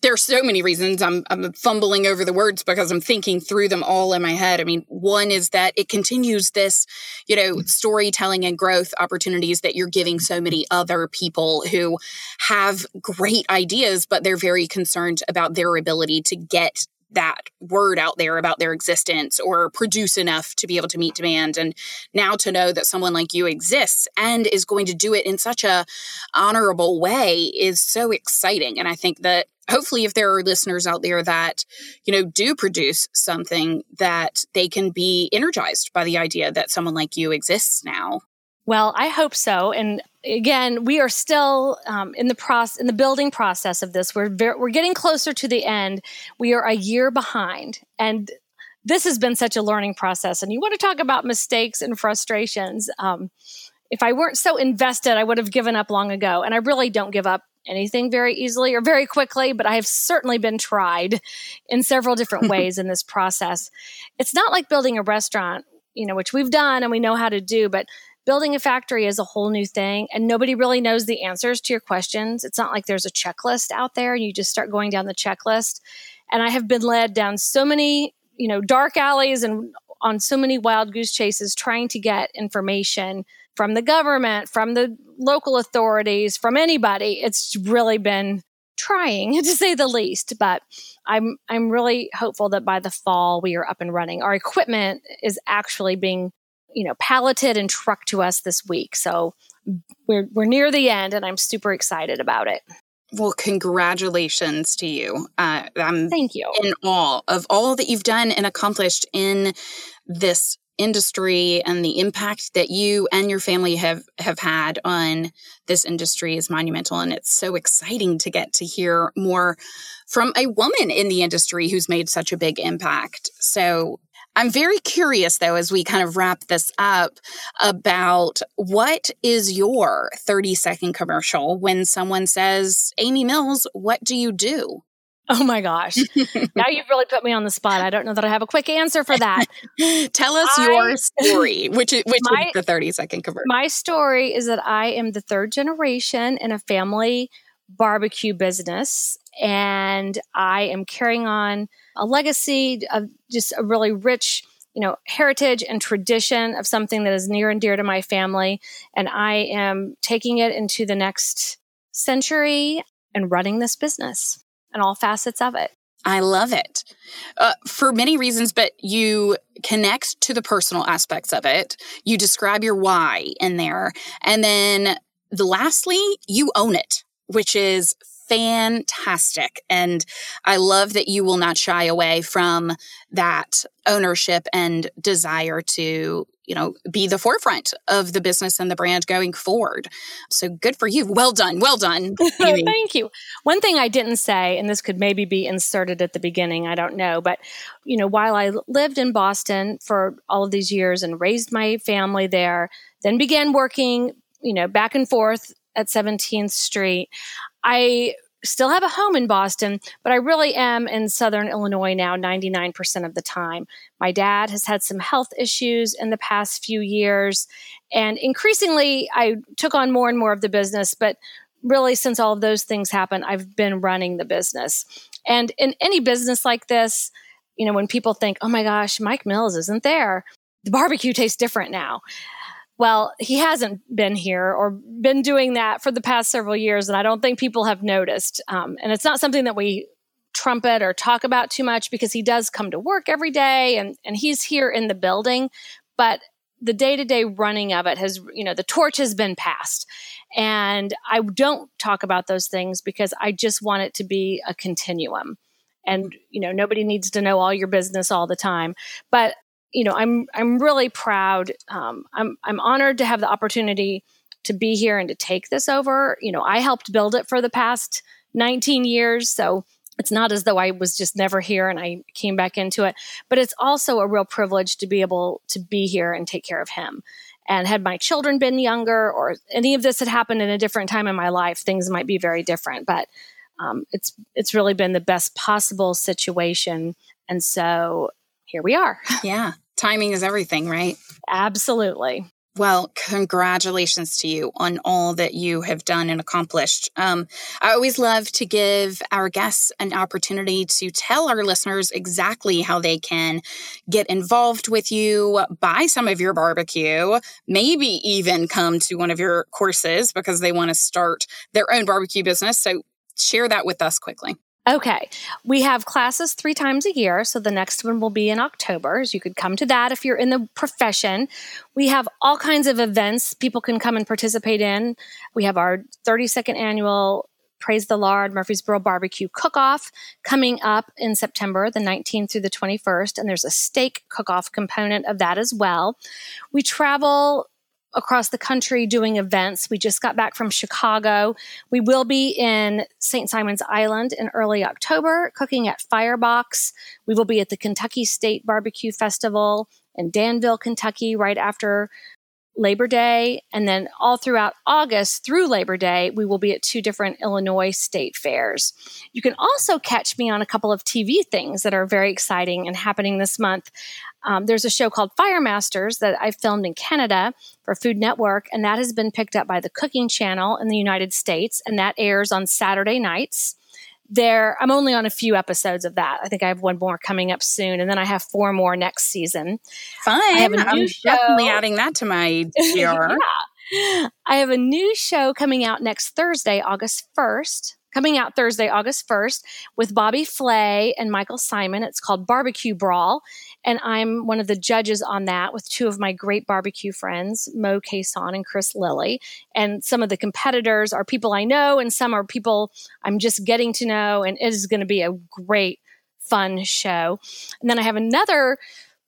there's so many reasons I'm fumbling over the words because I'm thinking through them all in my head. I mean, one is that it continues this, you know, storytelling and growth opportunities that you're giving so many other people who have great ideas, but they're very concerned about their ability to get that word out there about their existence or produce enough to be able to meet demand. And now to know that someone like you exists and is going to do it in such a honorable way is so exciting. And I think that hopefully if there are listeners out there that, you know, do produce something, that they can be energized by the idea that someone like you exists now. Well, I hope so. And again, we are still in the building process of this. We're getting closer to the end. We are a year behind, and this has been such a learning process. And you want to talk about mistakes and frustrations? If I weren't so invested, I would have given up long ago. And I really don't give up anything very easily or very quickly, but I have certainly been tried in several different ways in this process. It's not like building a restaurant, you know, which we've done and we know how to do, but building a factory is a whole new thing, and nobody really knows the answers to your questions. It's not like there's a checklist out there and you just start going down the checklist. And I have been led down so many, you know, dark alleys and on so many wild goose chases trying to get information from the government, from the local authorities, from anybody. It's really been trying, to say the least, but I'm really hopeful that by the fall we are up and running. Our equipment is actually being, you know, palleted and trucked to us this week. So we're near the end, and I'm super excited about it. Well, congratulations to you. I'm Thank you. In awe of all that you've done and accomplished in this industry, and the impact that you and your family have had on this industry is monumental. And it's so exciting to get to hear more from a woman in the industry who's made such a big impact. So I'm very curious, though, as we kind of wrap this up, about what is your 30-second commercial when someone says, Amy Mills, what do you do? Oh, my gosh. Now you've really put me on the spot. I don't know that I have a quick answer for that. Tell us your story, which is the 30-second commercial. My story is that I am the third generation in a family barbecue business, and I am carrying on a legacy of just a really rich, you know, heritage and tradition of something that is near and dear to my family. And I am taking it into the next century and running this business and all facets of it. I love it for many reasons, but you connect to the personal aspects of it. You describe your why in there. And then lastly, you own it, which is fantastic. And I love that you will not shy away from that ownership and desire to, you know, be the forefront of the business and the brand going forward. So good for you. Well done. Well done. Thank you. One thing I didn't say, and this could maybe be inserted at the beginning, I don't know, but, you know, while I lived in Boston for all of these years and raised my family there, then began working, you know, back and forth at 17th Street, I still have a home in Boston, but I really am in Southern Illinois now 99% of the time. My dad has had some health issues in the past few years, and increasingly I took on more and more of the business, but really since all of those things happened, I've been running the business. And in any business like this, you know, when people think, oh my gosh, Mike Mills isn't there, the barbecue tastes different now. Well, he hasn't been here or been doing that for the past several years, and I don't think people have noticed. And it's not something that we trumpet or talk about too much because he does come to work every day, and he's here in the building. But the day-to-day running of it has, you know, the torch has been passed. And I don't talk about those things because I just want it to be a continuum. And, you know, nobody needs to know all your business all the time. But you know, I'm really proud. I'm honored to have the opportunity to be here and to take this over. You know, I helped build it for the past 19 years. So it's not as though I was just never here and I came back into it, but it's also a real privilege to be able to be here and take care of him. And had my children been younger or any of this had happened in a different time in my life, things might be very different, but it's really been the best possible situation. And so here we are. Yeah. Timing is everything, right? Absolutely. Well, congratulations to you on all that you have done and accomplished. I always love to give our guests an opportunity to tell our listeners exactly how they can get involved with you, buy some of your barbecue, maybe even come to one of your courses because they want to start their own barbecue business. So share that with us quickly. Okay. We have classes 3 times a year. So the next one will be in October. So you could come to that if you're in the profession. We have all kinds of events people can come and participate in. We have our 32nd annual Praise the Lord Murfreesboro Barbecue Cook-Off coming up in September, the 19th through the 21st. And there's a steak cook-off component of that as well. We travel across the country doing events. We just got back from Chicago. We will be in St. Simon's Island in early October, cooking at Firebox. We will be at the Kentucky State Barbecue Festival in Danville, Kentucky, right after Labor Day. And then all throughout August through Labor Day, we will be at 2 different Illinois state fairs. You can also catch me on a couple of TV things that are very exciting and happening this month. There's a show called Fire Masters that I filmed in Canada for Food Network, and that has been picked up by the Cooking Channel in the United States, and that airs on Saturday nights. I'm only on a few episodes of that. I think I have 1 more coming up soon, and then I have 4 more next season. Fun. I'm definitely adding that to my DR. Yeah. I have a new show coming out next Thursday, August 1st. With Bobby Flay and Michael Simon. It's called Barbecue Brawl. And I'm one of the judges on that with 2 of my great barbecue friends, Mo Cason and Chris Lilly. And some of the competitors are people I know, and some are people I'm just getting to know. And it is going to be a great, fun show. And then I have another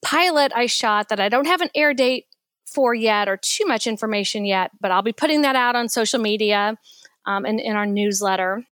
pilot I shot that I don't have an air date for yet or too much information yet, but I'll be putting that out on social media and in our newsletter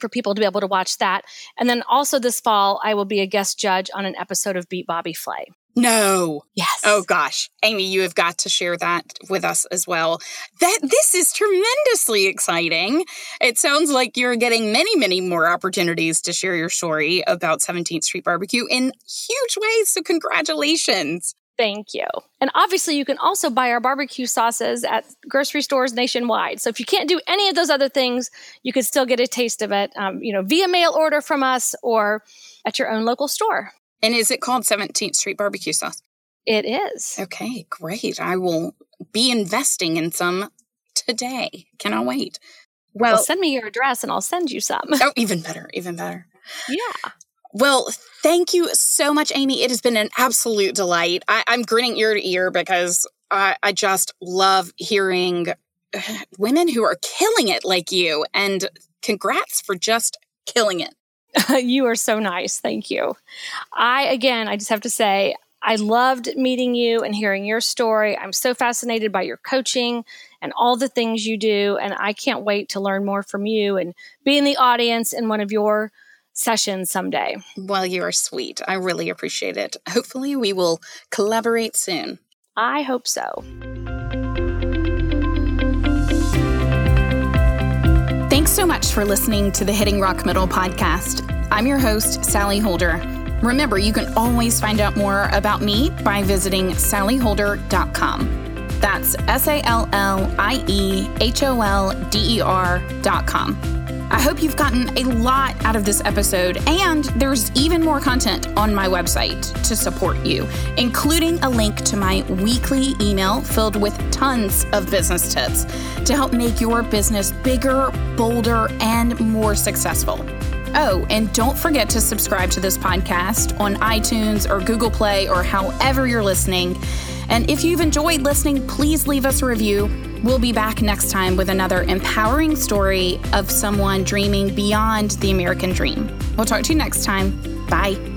for people to be able to watch that. And then also this fall, I will be a guest judge on an episode of Beat Bobby Flay. No. Yes. Oh, gosh. Amy, you have got to share that with us as well. This is tremendously exciting. It sounds like you're getting many, many more opportunities to share your story about 17th Street Barbecue in huge ways. So congratulations. Thank you. And obviously, you can also buy our barbecue sauces at grocery stores nationwide. So if you can't do any of those other things, you can still get a taste of it, via mail order from us or at your own local store. And is it called 17th Street Barbecue Sauce? It is. Okay, great. I will be investing in some today. Cannot wait. Well, send me your address and I'll send you some. Oh, even better. Yeah. Well, thank you so much, Amy. It has been an absolute delight. I'm grinning ear to ear because I just love hearing women who are killing it like you. And congrats for just killing it. You are so nice. Thank you. I just have to say, I loved meeting you and hearing your story. I'm so fascinated by your coaching and all the things you do. And I can't wait to learn more from you and be in the audience in one of your session someday. Well, you are sweet. I really appreciate it. Hopefully, we will collaborate soon. I hope so. Thanks so much for listening to the Hitting Rock Metal podcast. I'm your host, Sallie Holder. Remember, you can always find out more about me by visiting SallieHolder.com. That's SallieHolder.com. I hope you've gotten a lot out of this episode, and there's even more content on my website to support you, including a link to my weekly email filled with tons of business tips to help make your business bigger, bolder, and more successful. Oh, and don't forget to subscribe to this podcast on iTunes or Google Play or however you're listening. And if you've enjoyed listening, please leave us a review. We'll be back next time with another empowering story of someone dreaming beyond the American dream. We'll talk to you next time. Bye.